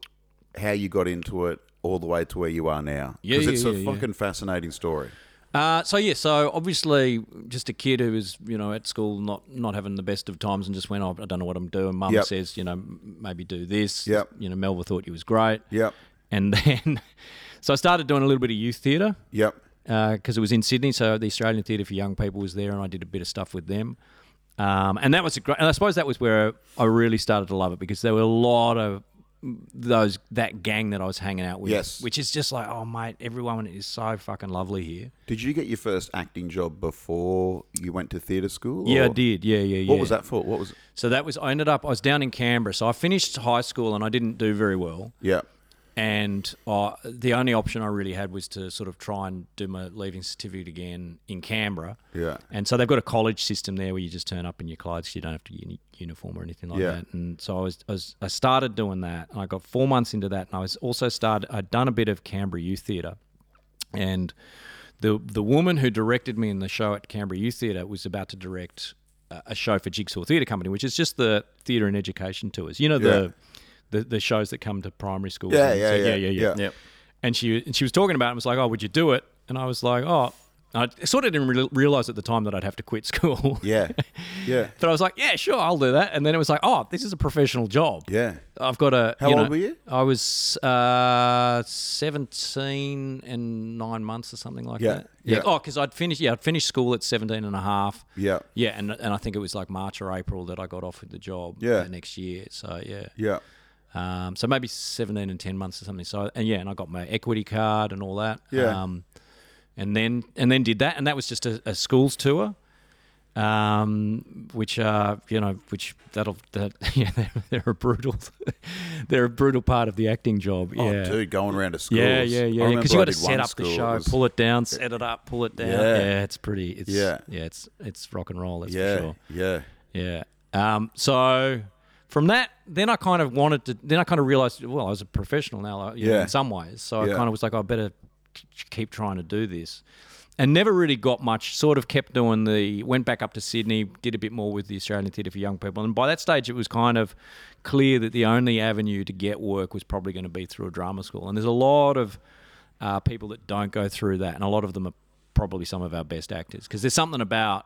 how you got into it all the way to where you are now? Yeah, because yeah, it's yeah, a yeah. fucking fascinating story. Uh, so yeah, so obviously just a kid who was, you know, at school not, not having the best of times and just went, oh, I don't know what I'm doing. Mum yep. says, you know, maybe do this. Yep. You know, Melva thought you was great. Yep. And then, so I started doing a little bit of youth theatre. Yep. Because uh, it was in Sydney, so the Australian Theatre for Young People was there, and I did a bit of stuff with them. Um, and that was a great, and I suppose that was where I really started to love it because there were a lot of those that gang that I was hanging out with. Yes. Which is just like, oh mate, everyone is so fucking lovely here. Did you get your first acting job before you went to theatre school? Or? Yeah, I did. Yeah, yeah, yeah. What was that for? What was it? So that was I ended up I was down in Canberra, so I finished high school and I didn't do very well. Yeah. And uh, the only option I really had was to sort of try and do my leaving certificate again in Canberra. Yeah. And so they've got a college system there where you just turn up in your clothes. You don't have to uni- uniform or anything like yeah. that. And so I was, I was, I started doing that. And I got four months into that. And I was also started, I'd done a bit of Canberra Youth Theatre. And the the woman who directed me in the show at Canberra Youth Theatre was about to direct a, a show for Jigsaw Theatre Company, which is just the theatre and education tours. You know, the... Yeah. The, the shows that come to primary school. Yeah, yeah, so, yeah, yeah, yeah, yeah, yeah. And she and she was talking about it and was like, oh, would you do it? And I was like, oh. And I sort of didn't re- realise at the time that I'd have to quit school. Yeah, yeah. But I was like, yeah, sure, I'll do that. And then it was like, oh, this is a professional job. Yeah. I've got a... How you old know, were you? I was uh, seventeen and nine months or something like yeah. that. Yeah. yeah. Oh, because I'd finished yeah, I'd finished school at seventeen and a half. Yeah. Yeah, and, and I think it was like March or April that I got offered the job yeah. the next year. So, yeah. Yeah. Um, so maybe seventeen and ten months or something. So and yeah, and I got my equity card and all that. Yeah. Um, and then and then did that, and that was just a, a schools tour, um, which uh, you know, which that'll that yeah, they're, they're a brutal, they're a brutal part of the acting job. Oh, yeah. dude, going around to schools. Yeah, yeah, yeah. Because you got to set up the show, was... pull it down, set it up, pull it down. Yeah, yeah it's pretty. It's, yeah, yeah, it's it's rock and roll. That's yeah, for sure. Yeah, yeah, yeah. Um, so. From that, then I kind of wanted to. Then I kind of realized, well, I was a professional now, like, yeah. know, in some ways. So yeah. I kind of was like, oh, I better keep trying to do this, and never really got much. Sort of kept doing the. Went back up to Sydney, did a bit more with the Australian Theatre for Young People, and by that stage, it was kind of clear that the only avenue to get work was probably going to be through a drama school. And there's a lot of uh, people that don't go through that, and a lot of them are probably some of our best actors because there's something about.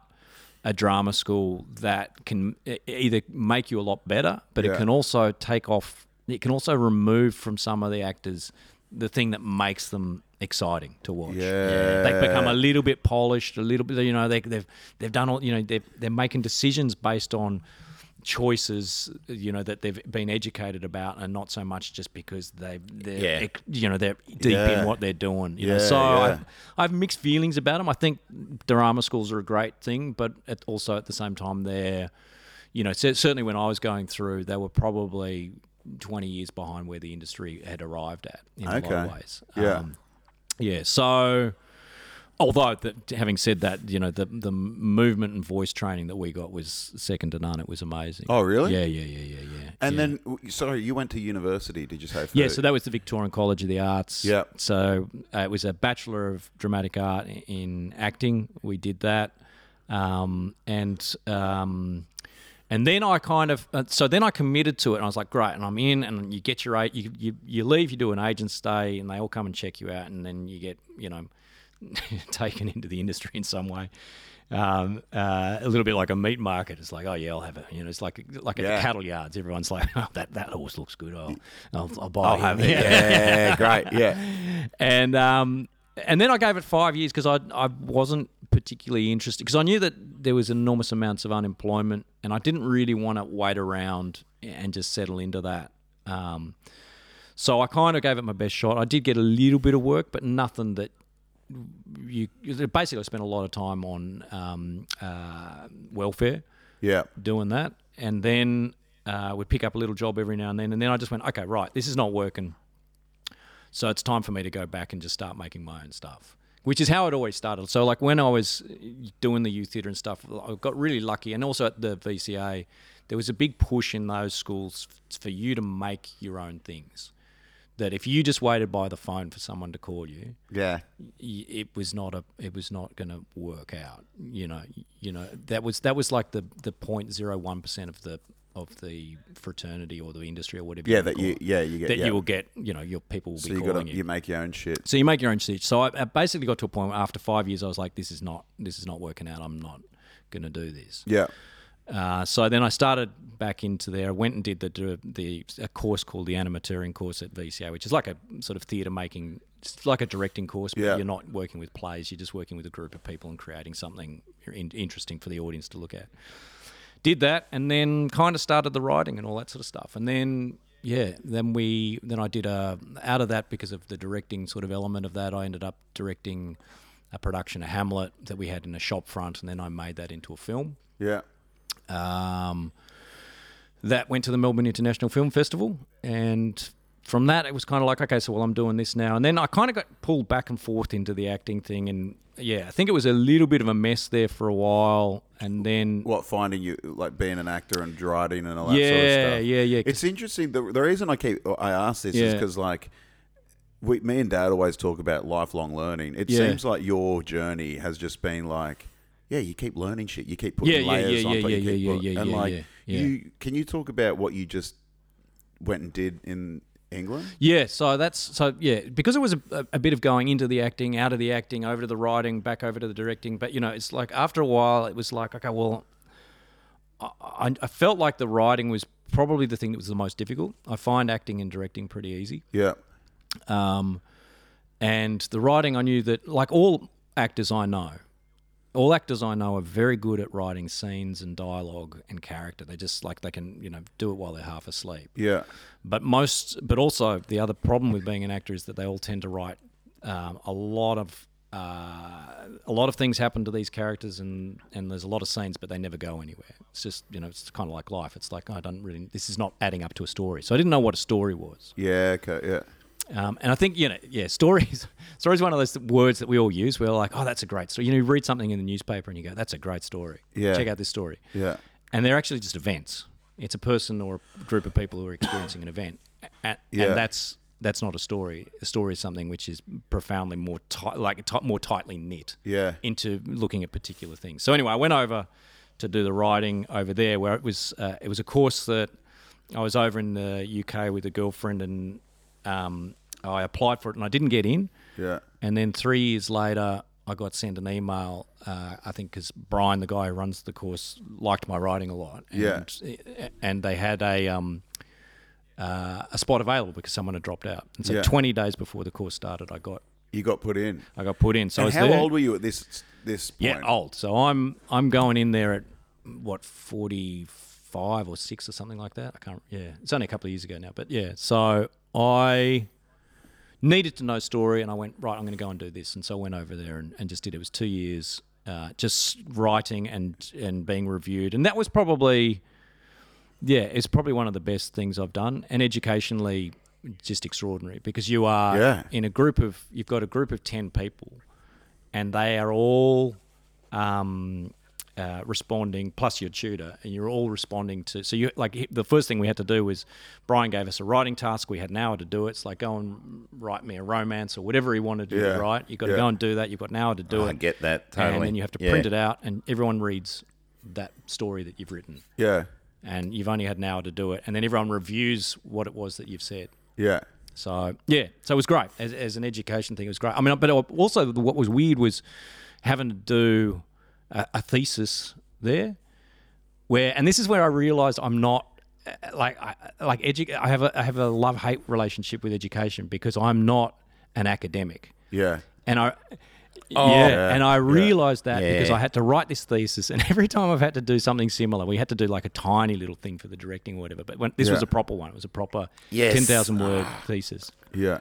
A drama school that can either make you a lot better, but yeah. it can also take off, it can also remove from some of the actors the thing that makes them exciting to watch. Yeah. yeah. They become a little bit polished, a little bit, you know, they, they've they've done all, you know, they're, they're making decisions based on choices, you know, that they've been educated about and not so much just because they, they're, yeah. you know, they're deep yeah. in what they're doing. You yeah, know? So yeah. I've, I have mixed feelings about them. I think drama schools are a great thing, but at, also at the same time they're, you know, certainly when I was going through, they were probably twenty years behind where the industry had arrived at in okay. a lot of ways. Yeah. Um, yeah, so... Although, that, having said that, you know, the the movement and voice training that we got was second to none. It was amazing. Oh, really? Yeah, yeah, yeah, yeah, yeah. And yeah. then, sorry, you went to university, did you say? For yeah, so that was the Victorian College of the Arts. Yeah. So uh, it was a Bachelor of Dramatic Art in Acting. We did that. Um, and um, and then I kind of uh, – so then I committed to it and I was like, great, and I'm in, and you get your – you you you leave, you do an agent stay, and they all come and check you out, and then you get, you know – taken into the industry in some way, um, uh, a little bit like a meat market. It's like, oh yeah, I'll have it. You know, it's like like at yeah. the cattle yards. Everyone's like, oh, that that horse looks good. I'll I'll, I'll buy. I'll it. have it. Yeah, yeah, great. Yeah, and um, and then I gave it five years because I I wasn't particularly interested because I knew that there was enormous amounts of unemployment and I didn't really want to wait around and just settle into that. Um, so I kind of gave it my best shot. I did get a little bit of work, but nothing that. You basically spent a lot of time on um, uh, welfare, yeah, doing that, and then uh, we'd pick up a little job every now and then, and then I just went, okay, right, this is not working, so it's time for me to go back and just start making my own stuff, which is how it always started. So like when I was doing the youth theatre and stuff, I got really lucky, and also at the V C A, there was a big push in those schools for you to make your own things. That if you just waited by the phone for someone to call you, yeah, it was not a, it was not going to work out. You know, you know that was that was like the the point zero one percent of the of the fraternity or the industry or whatever. Yeah, you that you it, yeah you get that yeah. you will get. You know, your people will so be you calling gotta, you. You make your own shit. So you make your own shit. So I, I basically got to a point where after five years, I was like, this is not this is not working out. I'm not going to do this. Yeah. Uh, so then I started back into there. I went and did the, the a course called the animateuring course at V C A, which is like a sort of theatre making, it's like a directing course, but yeah. you're not working with plays. You're just working with a group of people and creating something in, interesting for the audience to look at. Did that, and then kind of started the writing and all that sort of stuff. And then yeah, then we then I did a out of that because of the directing sort of element of that. I ended up directing a production of Hamlet that we had in a shop front, and then I made that into a film. Yeah. Um, that went to the Melbourne International Film Festival, and from that it was kind of like, okay, so well, I'm doing this now, and then I kind of got pulled back and forth into the acting thing, and yeah, I think it was a little bit of a mess there for a while, and then what finding you like being an actor and writing and all that yeah, sort of stuff. Yeah, yeah, yeah. It's interesting. The, the reason I keep I ask this yeah. is because like. We, me and Dad always talk about lifelong learning. It yeah. seems like your journey has just been like. Yeah, you keep learning shit. You keep putting yeah, yeah, layers yeah, on. Yeah, yeah, yeah, yeah, yeah, yeah. And like, yeah, yeah. you can you talk about what you just went and did in England? Yeah, so that's so yeah because it was a, a bit of going into the acting, out of the acting, over to the writing, back over to the directing. But you know, it's like after a while, it was like okay, well, I, I felt like the writing was probably the thing that was the most difficult. I find acting and directing pretty easy. Yeah. Um, and the writing, I knew that like all actors I know. All actors I know are very good at writing scenes and dialogue and character. They just like they can, you know, do it while they're half asleep. Yeah. But most, but also the other problem with being an actor is that they all tend to write um, a lot of uh, a lot of things happen to these characters, and and there's a lot of scenes, but they never go anywhere. It's just, you know, it's kind of like life. It's like oh, I don't really. This is not adding up to a story. So I didn't know what a story was. Yeah. Okay. Yeah. Um, and I think, you know, yeah, stories stories one of those words that we all use. We're like, oh, that's a great story. You know, you read something in the newspaper and you go, that's a great story. Yeah. Check out this story. Yeah. And they're actually just events. It's a person or a group of people who are experiencing an event. And, yeah. and that's that's not a story. A story is something which is profoundly more tight, like t- more tightly knit yeah. into looking at particular things. So anyway, I went over to do the writing over there where it was uh, it was a course that I was over in the U K with a girlfriend and um I applied for it and I didn't get in. Yeah. And then three years later, I got sent an email, uh, I think because Brian, the guy who runs the course, liked my writing a lot. And, yeah. And they had a um, uh, a spot available because someone had dropped out. And so yeah. twenty days before the course started, I got... You got put in. I got put in. So and I was how there. old were you at this this point? Yeah, old. So I'm I'm going in there at, what, forty-five or six or something like that? I can't... Yeah. It's only a couple of years ago now. But yeah, so I... needed to know story, and I went, right, I'm going to go and do this. And so I went over there and, and just did it. It was two years uh, just writing and, and being reviewed. And that was probably, yeah, it's probably one of the best things I've done. And educationally, just extraordinary because you are yeah. in a group of, you've got a group of ten people and they are all um, uh, responding, plus your tutor, and you're all responding to... So you like the first thing we had to do was Brian gave us a writing task. We had an hour to do it. It's like, go and write me a romance or whatever he wanted you yeah. to write. You've got yeah. to go and do that. You've got an hour to do oh, it. I get that, totally. And then you have to yeah. print it out, and everyone reads that story that you've written. Yeah. And you've only had an hour to do it. And then everyone reviews what it was that you've said. Yeah. So, yeah. So it was great. As, as an education thing, it was great. I mean, but also what was weird was having to do a, a thesis there where, and this is where I realised I'm not, like, I, like edu- I have a, I have a love-hate relationship with education because I'm not an academic. Yeah. And I... Oh, yeah. yeah, and I realised yeah. that yeah. because I had to write this thesis, and every time I've had to do something similar, we had to do like a tiny little thing for the directing or whatever, but when, this yeah. was a proper one. It was a proper yes. ten thousand word thesis. Yeah.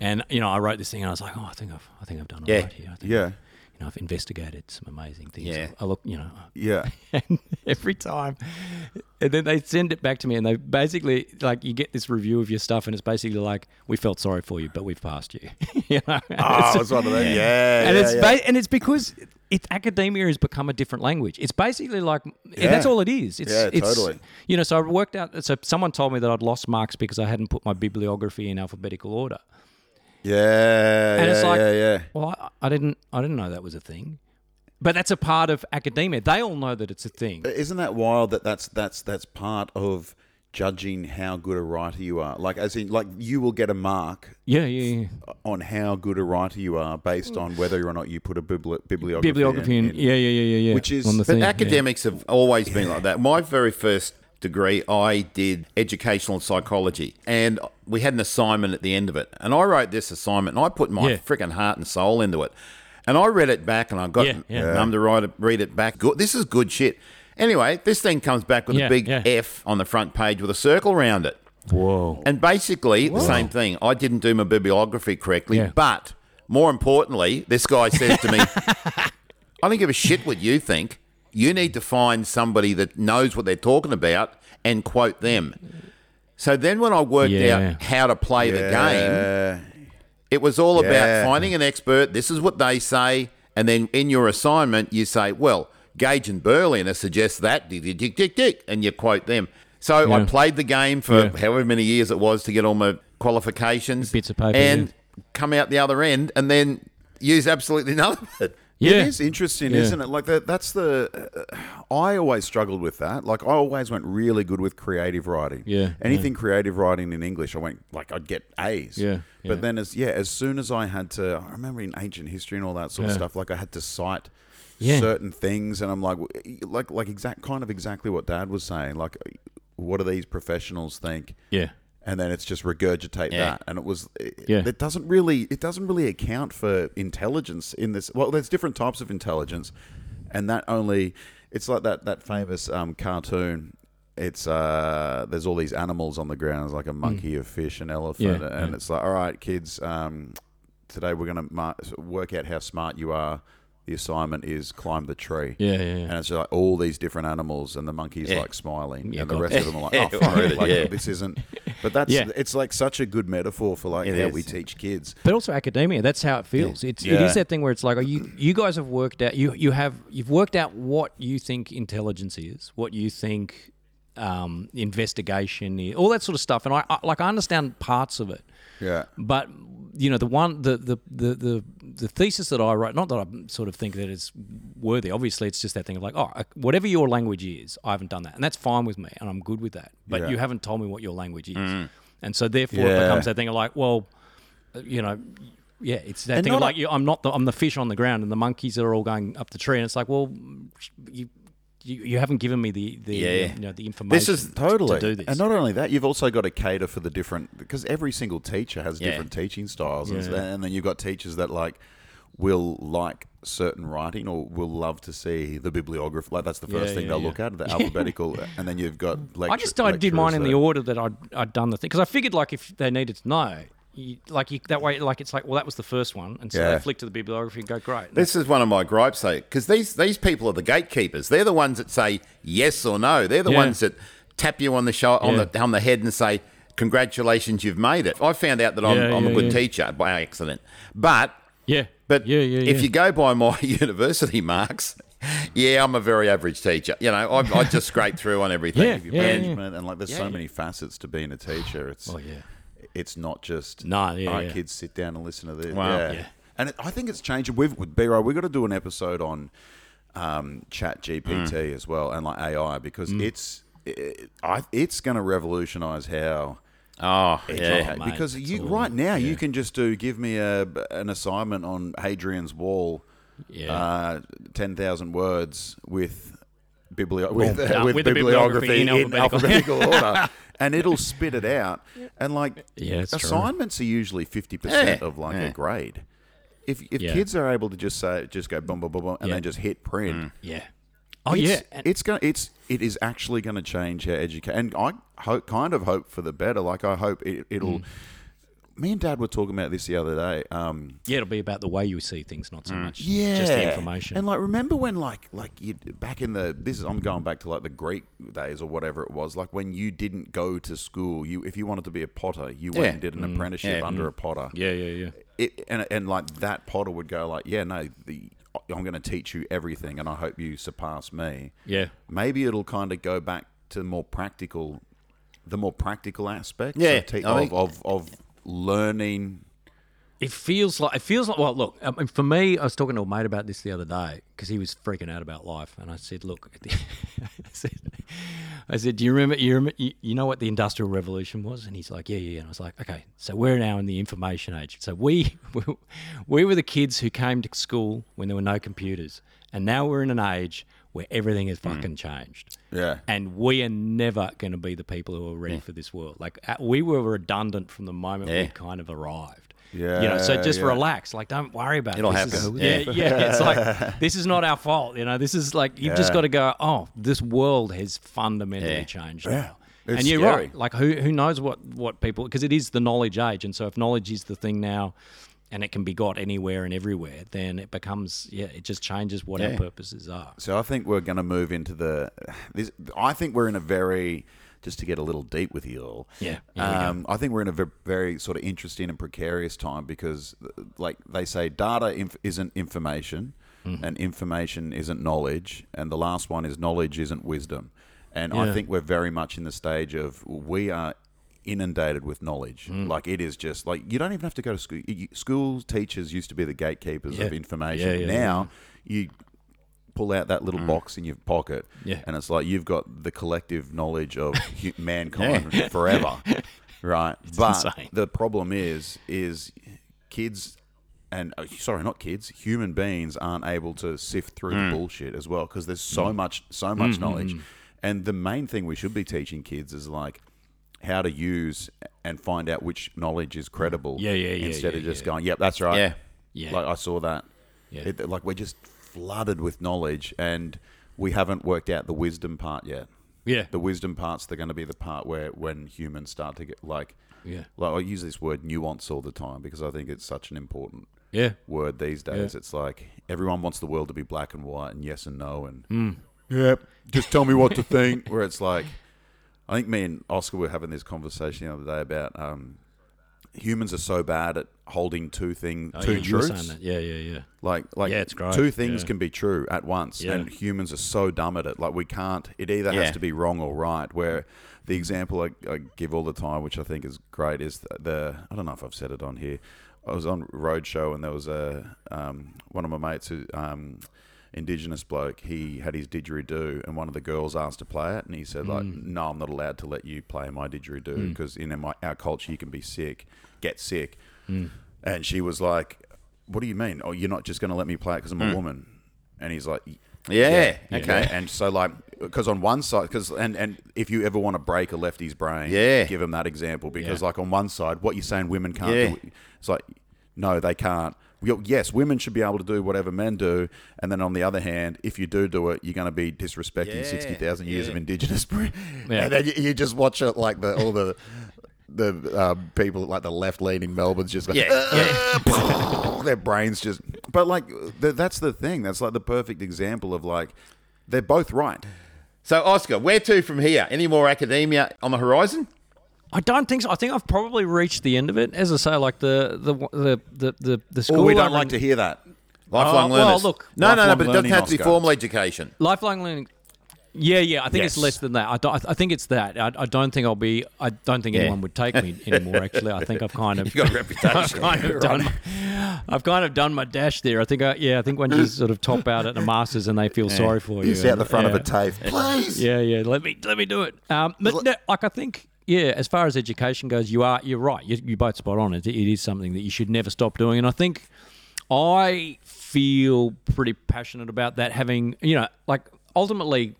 And, you know, I wrote this thing and I was like, oh, I think I've, I think I've done all yeah. right here. I think yeah. I've, you know, I've investigated some amazing things. Yeah. I look, you know. Yeah. And every time. And then they send it back to me and they basically, like, you get this review of your stuff and it's basically like, we felt sorry for you, but we've passed you. You know? And oh, it's one of those. Yeah. yeah and yeah, it's yeah. Ba- and it's because it's academia has become a different language. It's basically like, yeah. that's all it is. It's, yeah, it's, totally. You know, so I worked out, so someone told me that I'd lost marks because I hadn't put my bibliography in alphabetical order. Yeah, and yeah, it's like, yeah, yeah. Well, I, I didn't, I didn't know that was a thing, but that's a part of academia. They all know that it's a thing. Isn't that wild? That that's that's that's part of judging how good a writer you are. Like, as in, like you will get a mark. Yeah, yeah, yeah. On how good a writer you are, based on whether or not you put a bibli- bibliography. Bibliography, in, in, yeah, yeah, yeah, yeah. Which is, on the but thing, academics yeah. have always been yeah. like that. My very first degree, I did educational psychology, and we had an assignment at the end of it, and I wrote this assignment and I put my yeah. freaking heart and soul into it, and I read it back and I got yeah, yeah. numb to write it, read it back. Good, this is good shit. Anyway, this thing comes back with yeah, a big yeah. F on the front page with a circle around it. Whoa. And basically Whoa. the same thing. I didn't do my bibliography correctly, yeah. but more importantly, this guy says to me, I don't give a shit what you think. You need to find somebody that knows what they're talking about and quote them. So then when I worked yeah. out how to play yeah. the game, it was all yeah. about finding an expert. This is what they say. And then in your assignment, you say, well, Gage and Berliner suggest that, dick, dick, dick, dick, and you quote them. So yeah. I played the game for yeah. however many years it was to get all my qualifications. Bits of paper. And yeah. come out the other end and then use absolutely none of it. Yeah. It is interesting, yeah. isn't it? Like that, that's the uh, – I always struggled with that. Like I always went really good with creative writing. Yeah. Anything yeah. creative writing in English, I went – like I'd get A's. Yeah. But yeah. then as yeah, as soon as I had to – I remember in ancient history and all that sort yeah. of stuff, like I had to cite – yeah. certain things, and I'm like, like, like exact kind of exactly what Dad was saying. Like, what do these professionals think? Yeah. And then it's just regurgitate yeah. that, and it was it, yeah. it doesn't really it doesn't really account for intelligence in this. Well, there's different types of intelligence, and that only it's like that that famous um, cartoon. It's uh, there's all these animals on the ground. It's like a monkey, mm. a fish, an elephant, yeah, and yeah. it's like, all right, kids, um, today we're gonna mar- work out how smart you are. The assignment is climb the tree. Yeah, yeah, yeah. And it's like all these different animals, and the monkey's yeah. like smiling, yeah, and the rest of them are like, oh, fuck it. Like, yeah. this isn't. But that's yeah. it's like such a good metaphor for like it how is. we teach kids. But also academia, that's how it feels. Yeah. It's yeah. it is that thing where it's like, oh, you you guys have worked out you you have you've worked out what you think intelligence is, what you think um, investigation is, all that sort of stuff. And I, I like I understand parts of it. Yeah. But you know, the one the, the the the the thesis that I wrote, not that I sort of think that it's worthy. Obviously, it's just that thing of like, oh, whatever your language is, I haven't done that, and that's fine with me, and I'm good with that. But yeah. you haven't told me what your language is, mm. and so therefore yeah. it becomes that thing of like, well, you know, yeah, it's that and thing of like, a- you, I'm not the I'm the fish on the ground, and the monkeys are all going up the tree, and it's like, well, you. You, you haven't given me the the, yeah. you know, the information this is, totally. to do this. And not only that, you've also got to cater for the different... Because every single teacher has yeah. different teaching styles. Yeah. And, and then you've got teachers that like will like certain writing or will love to see the bibliography. Like that's the first yeah, thing yeah, they'll yeah. look at, the yeah. alphabetical. And then you've got lecture, I just I did mine in that. the order that I'd, I'd done the thing. Because I figured like if they needed to know... You, like you, that way, like it's like, well, that was the first one, and so yeah. they flick to the bibliography and go, great. This is one of my gripes, though, because these these people are the gatekeepers. They're the ones that say yes or no. They're the yeah. ones that tap you on the shoulder, yeah. on the on the head, and say, "Congratulations, you've made it." I found out that I'm, yeah, I'm yeah, a good yeah. teacher by accident, but yeah, But yeah, yeah, if yeah. you go by my university marks, yeah, I'm a very average teacher. You know, I, I just scrape through on everything. Yeah, yeah, management yeah. and like there's yeah, so yeah. many facets to being a teacher. It's oh, yeah. it's not just no, yeah, our yeah. kids sit down and listen to this. Wow. Yeah. yeah. And it, I think it's changing. We've, with B-Roy, we've got to do an episode on um, Chat G P T mm. as well, and like A I, because mm. it's it, I, it's going to revolutionise how. Oh, yeah. Oh, because it's you all, right now yeah. you can just do give me a an assignment on Hadrian's Wall, yeah, uh, ten thousand words with biblio well, with, uh, with, with bibliography, bibliography in alphabetical, in alphabetical order, and it'll spit it out. And like yeah, assignments true. are usually fifty yeah. percent of like yeah. a grade. If if yeah. kids are able to just say just go boom boom boom boom and yeah. then just hit print, mm. yeah. Oh it's, yeah, and it's going it's it is actually going to change our education, and I hope, kind of hope for the better. Like I hope it, it'll. Mm. Me and Dad were talking about this the other day. Um, yeah, it'll be about the way you see things, not so mm. much yeah. just the information. And like, remember when like like you back in the this is I'm going back to like the Greek days or whatever it was. Like when you didn't go to school, you if you wanted to be a potter, you yeah. went and did an mm. apprenticeship yeah. under mm. a potter. Yeah, yeah, yeah. It, and and like that potter would go like, yeah, no, the. I'm going to teach you everything and I hope you surpass me. Yeah. Maybe it'll kind of go back to the more practical, the more practical aspects yeah. of, te- I mean, of, of, of learning. It feels like, it feels like, well, look, I mean, for me, I was talking to a mate about this the other day because he was freaking out about life. And I said, look, I said, I said, do you remember, you remember, you know what the Industrial Revolution was? And he's like, yeah, yeah. And I was like, okay, so we're now in the information age. So we, we were the kids who came to school when there were no computers. And now we're in an age where everything has fucking mm. changed. Yeah. And we are never going to be the people who are ready yeah. for this world. Like we were redundant from the moment yeah. we kind of arrived. Yeah, you know, so just yeah. relax. Like, don't worry about it. It'll this happen. Is, yeah. yeah, yeah. It's like this is not our fault. You know, this is like you've yeah. just got to go. Oh, this world has fundamentally yeah. changed yeah. now. It's and you're scary. Right. Like, who who knows what what people? Because it is the knowledge age, and so if knowledge is the thing now, and it can be got anywhere and everywhere, then it becomes yeah. it just changes what yeah. our purposes are. So I think we're going to move into the. This, I think we're in a very. Just to get a little deep with you all. Yeah. Um, I think we're in a very sort of interesting and precarious time because, like they say, data inf- isn't information mm. and information isn't knowledge. And the last one is knowledge isn't wisdom. And yeah. I think we're very much in the stage of we are inundated with knowledge. Mm. Like it is just like you don't even have to go to school. School teachers used to be the gatekeepers yeah. of information. Yeah, yeah, now yeah. you... pull out that little mm. box in your pocket yeah. and it's like you've got the collective knowledge of mankind yeah. forever, right? It's but insane. The problem is, is kids and – sorry, not kids. Human beings aren't able to sift through mm. the bullshit as well because there's so mm. much so much mm-hmm. knowledge. And the main thing we should be teaching kids is like how to use and find out which knowledge is credible yeah, yeah, yeah, instead yeah, of just yeah. going, yep, that's right. Yeah, yeah. Like I saw that. Yeah. It, like we're just – flooded with knowledge and we haven't worked out the wisdom part yet. Yeah. The wisdom part's they're going to be the part where when humans start to get like, yeah. like I use this word nuance all the time because I think it's such an important yeah. word these days. Yeah. It's like everyone wants the world to be black and white and yes and no and mm. yep, just tell me what to think. Where it's like, I think me and Oscar were having this conversation the other day about um, humans are so bad at holding two things, oh, two yeah, truths. Yeah, yeah, yeah. Like, like yeah, it's great. Two things yeah. can be true at once, yeah. and humans are so dumb at it. Like, we can't. It either yeah. has to be wrong or right. Where the example I, I give all the time, which I think is great, is the, the. I don't know if I've said it on here. I was on Roadshow, and there was a um, one of my mates who. Um, Indigenous bloke, he had his didgeridoo and one of the girls asked to play it and he said like mm. no, I'm not allowed to let you play my didgeridoo because mm. in my, our culture you can be sick get sick mm. and she was like, what do you mean? Oh, you're not just going to let me play it because I'm mm. a woman? And he's like yeah, yeah. yeah. okay yeah. And so like because on one side because and, and if you ever want to break a lefty's brain yeah. give him that example because yeah. like on one side what you're saying women can't yeah. do, it's like no they can't. Yes, women should be able to do whatever men do, and then on the other hand, if you do do it, you're going to be disrespecting yeah, sixty thousand years yeah. of Indigenous. Yeah. And then you, you just watch it like the all the the uh, people like the left leaning Melbourne's just go, yeah, yeah. their brains just. But like th- that's the thing. That's like the perfect example of like they're both right. So Oscar, where to from here? Any more academia on the horizon? I don't think so. I think I've probably reached the end of it. As I say, like the the the the, the, the school. Well, we don't learning... like to hear that. Lifelong oh, learners. Well, look. No, no, no. But it doesn't have to be Oscar. Formal education. Lifelong learning. Yeah, yeah. I think yes. It's less than that. I, don't, I think it's that. I, I don't think I'll be. I don't think yeah. anyone would take me anymore. Actually, I think I've kind of. You got a reputation. I've kind of done. My, I've kind of done my dash there. I think. I, yeah, I think when you sort of top out at a masters and they feel yeah. sorry for you. He's out the front yeah. of a TAFE. Please. Yeah, yeah. Let me let me do it. Um, but no, like I think. Yeah, as far as education goes, you are you're right. You're, you're both spot on. It, it is something that you should never stop doing, and I think I feel pretty passionate about that. Having you know, like ultimately,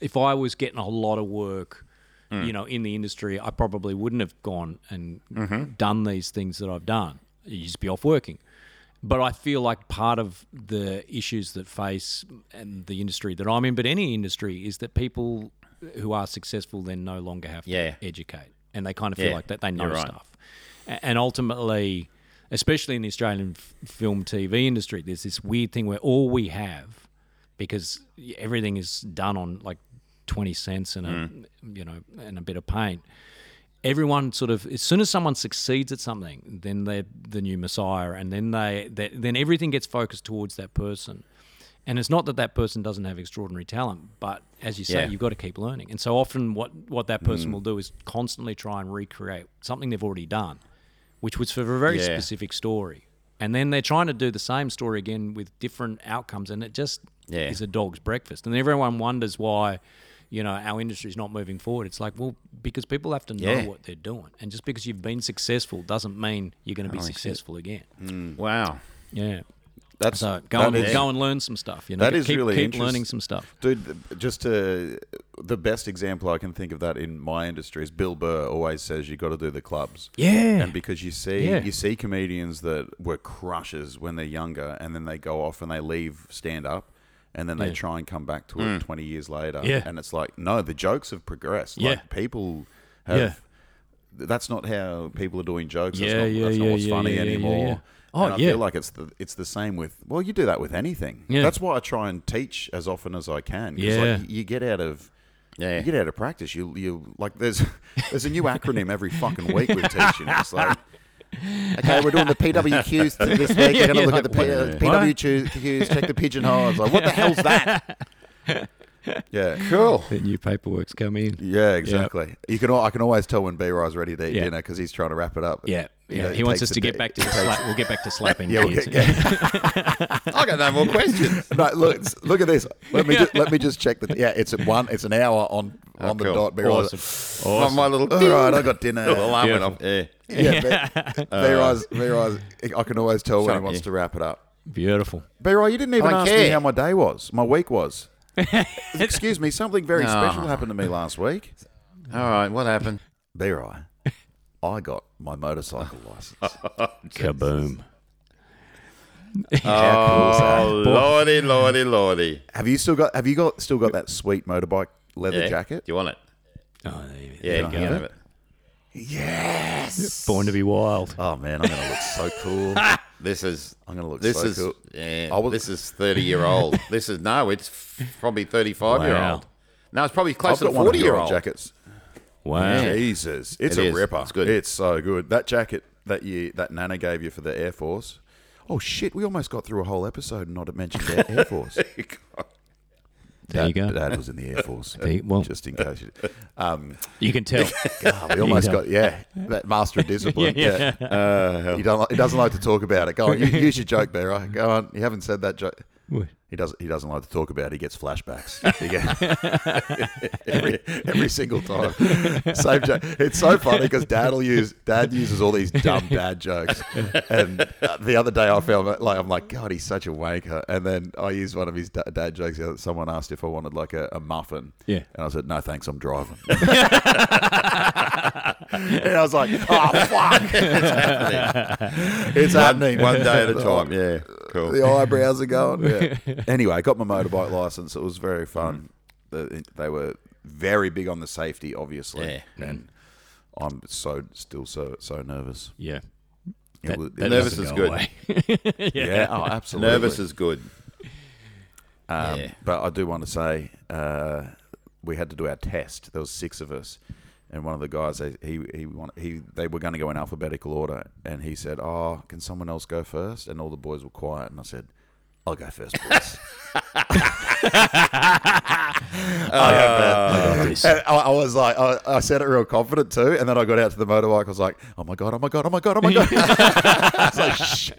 if I was getting a lot of work, mm. you know, in the industry, I probably wouldn't have gone and mm-hmm. done these things that I've done. You'd just be off working. But I feel like part of the issues that face and the industry that I'm in, but any industry, is that people who are successful then no longer have to yeah. educate, and they kind of feel yeah. like that they know You're stuff right. And ultimately, especially in the Australian f- film T V industry, there's this weird thing where all we have, because everything is done on like twenty cents and a mm. you know and a bit of paint, everyone sort of, as soon as someone succeeds at something, then they're the new messiah, and then they, they then everything gets focused towards that person. And it's not that that person doesn't have extraordinary talent, but as you say, yeah. you've got to keep learning. And so often what, what that person mm. will do is constantly try and recreate something they've already done, which was for a very yeah. specific story. And then they're trying to do the same story again with different outcomes, and it just yeah. is a dog's breakfast. And everyone wonders why, you know, our industry's not moving forward. It's like, well, because people have to know yeah. what they're doing. And just because you've been successful doesn't mean you're going to be oh, successful again. Mm. Wow. Yeah. That's so go that and is, go and learn some stuff. You know, that is keep, really keep learning some stuff, dude. Just to, the best example I can think of that in my industry is Bill Burr always says you got to do the clubs. Yeah, and because you see yeah. you see comedians that were crushes when they're younger, and then they go off and they leave stand up, and then they yeah. try and come back to mm. it twenty years later. Yeah. And it's like, no, the jokes have progressed. Yeah. Like people have. Yeah. That's not how people are doing jokes. Yeah, that's not, yeah, that's not yeah, what's yeah, funny yeah, anymore. Yeah, yeah. Oh, and I yeah. feel like it's the, it's the same with, well, you do that with anything. Yeah. That's why I try and teach as often as I can. Yeah. Like, you get out of yeah. you get out of practice. You you like there's there's a new acronym every fucking week with teaching. It's like, okay, we're doing the P W Qs this week. We're going to look like, at the P- P W Qs, check the pigeonholes. Like, what the hell's that? Yeah, cool. The new paperwork's come in. Yeah, exactly. Yep. You can. I can always tell when B-Ry's ready to eat yep. dinner because he's trying to wrap it up. Yeah, yeah. Know, he wants us to get day. back to sla- we'll get back to slapping. Yeah, we'll get, yeah. I got no more questions. No, look, look at this. Let me just, let me just check the. Yeah, it's at one. It's an hour on oh, on cool. the dot. B-Ry's awesome. Awesome. On my little. All right, I got dinner. The alarm went off. Yeah, yeah. B-Ry's, B-Ry's. I can always tell when he wants to wrap it up. Beautiful. B-Roy, you didn't even ask me how my day was. My week was. Excuse me, something very no. special happened to me last week. All right, what happened? B-Roy, I got my motorcycle license. Kaboom. Oh, lordy, lordy, lordy. Have you still got have you got still got that sweet motorbike leather yeah. jacket? Do you want it? Oh, yeah, you can have it. Yes. Born to be wild. Oh man, I'm gonna look so cool. This is I'm gonna look this so is, cool. Yeah, I was, this is thirty year old. This is no, it's f- probably thirty five wow. year old. No, it's probably closer to forty year old jackets. Wow, Jesus, it's it a is. ripper. It's good. It's so good. That jacket that you that Nana gave you for the Air Force. Oh shit, we almost got through a whole episode and not mentioned the Air Force. There you go. There Dad, you go. Dad was in the Air Force, you, well, just in case. You, um, you can tell. God, we almost got, yeah, that master of discipline. yeah, yeah. Uh, he, don't, he doesn't like to talk about it. Go on, use your joke, Barry. Go on, you haven't said that joke. What? He doesn't. He doesn't like to talk about it. He gets flashbacks he gets, every every single time. Same joke. It's so funny because Dad will use. Dad uses all these dumb dad jokes. And the other day, I found like I'm like, God, he's such a wanker. And then I used one of his da- dad jokes. Someone asked if I wanted like a, a muffin. Yeah. And I said, no, thanks. I'm driving. And I was like, oh fuck! It's happening. It's happening. One, one day at a time. Yeah. Cool. The eyebrows are going. Yeah. Anyway, I got my motorbike license. It was very fun. Mm. They were very big on the safety, obviously, yeah. and I'm so still so so nervous. Yeah, that, it was, that it nervous is good. yeah. yeah, oh, absolutely. Nervous is good. Um, yeah. But I do want to say uh, we had to do our test. There was six of us, and one of the guys, they, he he wanted, he they were going to go in alphabetical order, and he said, "Oh, can someone else go first?" And all the boys were quiet, and I said, "I'll go first, boys." uh, and I, I was like, I, I said it real confident too, and then I got out to the motorbike. I was like, "Oh my god, oh my god, oh my god, oh my god!" I was like, shit,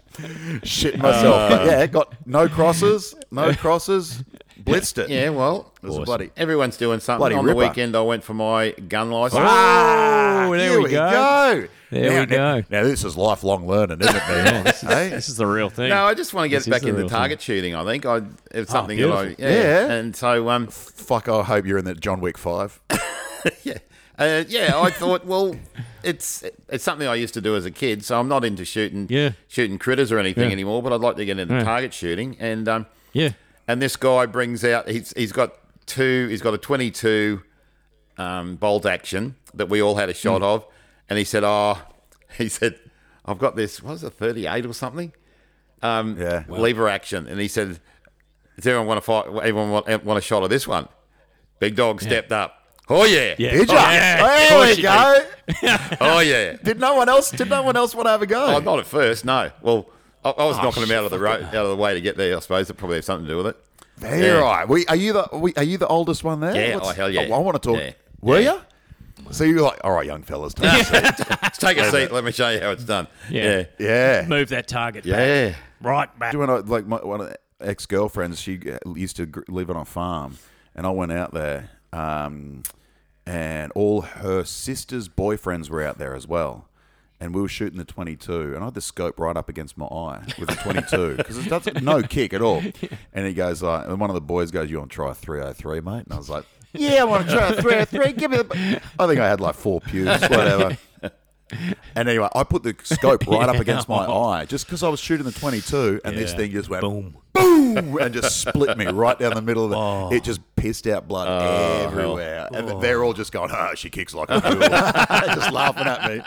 shit myself. Uh, but yeah, got no crosses, no crosses. Blitzed it. Yeah, well, it was awesome. Bloody, everyone's doing something. Bloody on ripper. The weekend, I went for my gun license. Ah, oh, there we go. go. There now, we go. Now, now, this is lifelong learning, isn't it? Yeah, this, is, hey? This is the real thing. No, I just want to get this back into target thing. Shooting, I think. I It's something oh, that I... Yeah. yeah. And so... Um, Fuck, I hope you're in that John Wick five. yeah. Uh, yeah, I thought, well, it's it's something I used to do as a kid, so I'm not into shooting yeah. shooting critters or anything yeah. anymore, but I'd like to get into yeah. target shooting. And... Um, yeah. And this guy brings out, he's he's got two, he's got a twenty-two um, bolt action that we all had a shot mm. of. And he said, oh, he said, I've got this, what was it, thirty-eight or something? Um, yeah. Lever wow. action. And he said, does everyone want to fight, everyone want, want a shot of this one? Big dog yeah. stepped up. Oh yeah. yeah. Did you? Oh, yeah. There we go. oh yeah. Did no one else, did no one else want to have a go? Oh, not at first, no. Well, I was oh, knocking him out of the road, out of the way to get there. I suppose it probably have something to do with it. Very yeah. right. We, are you the we, are you the oldest one there? Yeah. What's, oh hell yeah. Oh, I want to talk. Yeah. Were yeah. you? So you were like, all right, young fellas, take a seat. take a seat. Let me show you how it's done. Yeah. Yeah. yeah. Move that target. Yeah. Back. Right back. Do you know, like my, one of the ex girlfriends, she used to live on a farm, and I went out there, um, and all her sister's boyfriends were out there as well. And we were shooting the twenty-two, and I had the scope right up against my eye with the twenty-two because it doesn't no kick at all. And he goes like, and one of the boys goes, "You want to try a three oh three, mate?" And I was like, "Yeah, I want to try a three oh three. Give me the." I think I had like four pews, whatever. And anyway, I put the scope right yeah. up against my eye just because I was shooting the twenty-two, and yeah. this thing just went boom, boom, and just split me right down the middle of the. Oh. It just pissed out blood oh, everywhere, oh. and they're all just going, "Oh, she kicks like a fool," just laughing at me.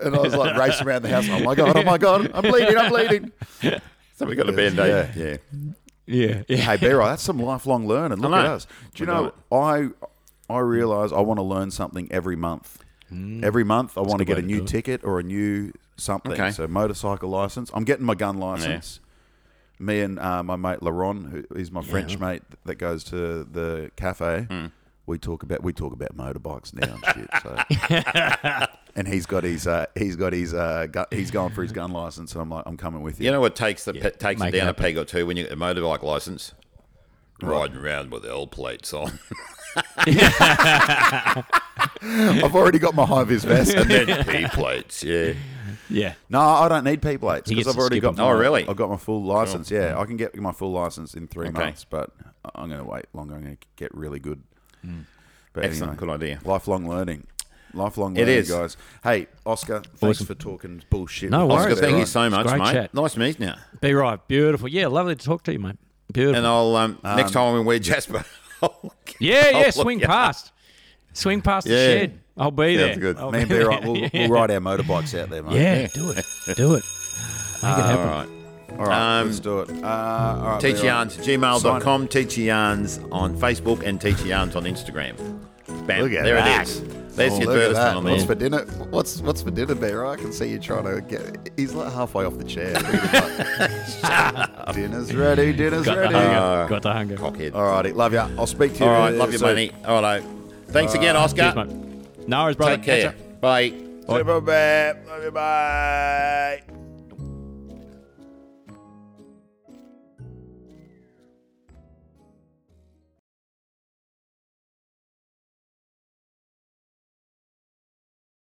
And I was like racing around the house, "Oh my god, oh my god, I'm bleeding, I'm bleeding." So we got a band aid, yeah. Yeah. yeah, yeah. Hey, Barry, that's some lifelong learning. Look at us. Do you know? I I realise I want to learn something every month. Every month I That's want to get a new ticket or a new something. Okay. So motorcycle license. I'm getting my gun license. Yeah. Me and uh, my mate Laron, who is my yeah. French mate that goes to the cafe, mm. we talk about we talk about motorbikes now and shit. So. And he's got his uh, he's got his uh, gu- he's going for his gun license. And I'm like, I'm coming with you. You know what takes the yeah. pe- takes it down it a peg or two when you get a motorbike license? Riding right. around with the old plates on. I've already got my high-vis vest and then P plates. Yeah, yeah. No, I don't need P plates because I've already got. My, oh, really? I've got my full license. Oh. Yeah, I can get my full license in three okay. months, but I'm going to wait longer. I'm going to get really good. Mm. But excellent, anyway, good idea. Lifelong learning. Lifelong learning, it is. Guys. Hey, Oscar, thanks awesome. for talking bullshit. No worries. Oscar, thank right. you so much, mate. Chat. Nice meeting you. Be right. Beautiful. Yeah, lovely to talk to you, mate. Beautiful. And I'll um, um, next time I'm in Wee Jasper. I'll, yeah, I'll yeah. Swing past. Up. Swing past yeah. the shed. I'll be yeah, there. Good. I'll Man, be there. Right. We'll, yeah. we'll ride our motorbikes out there, mate. Yeah, yeah. do it. Do it. Make uh, it happen. All right. All right. Um, let's do it. Uh, all right, Teacher Yarns, gmail dot com, Teacher Yarns on Facebook, and Teacher Yarns on Instagram. Bam. Look at there that. It is. There's oh, your first one on there. What's for dinner? What's What's for dinner, Bear? I can see you trying to get. He's like halfway off the chair. Like, dinner's ready. Dinner's Got ready. The uh, Got the hunger. Cockhead. All righty. Love you. I'll speak to you. All right. Love you, mate. All right. Thanks again, Oscar. Cheers, no worries, brother. Take care. Bye. Bye. Bye. Bye.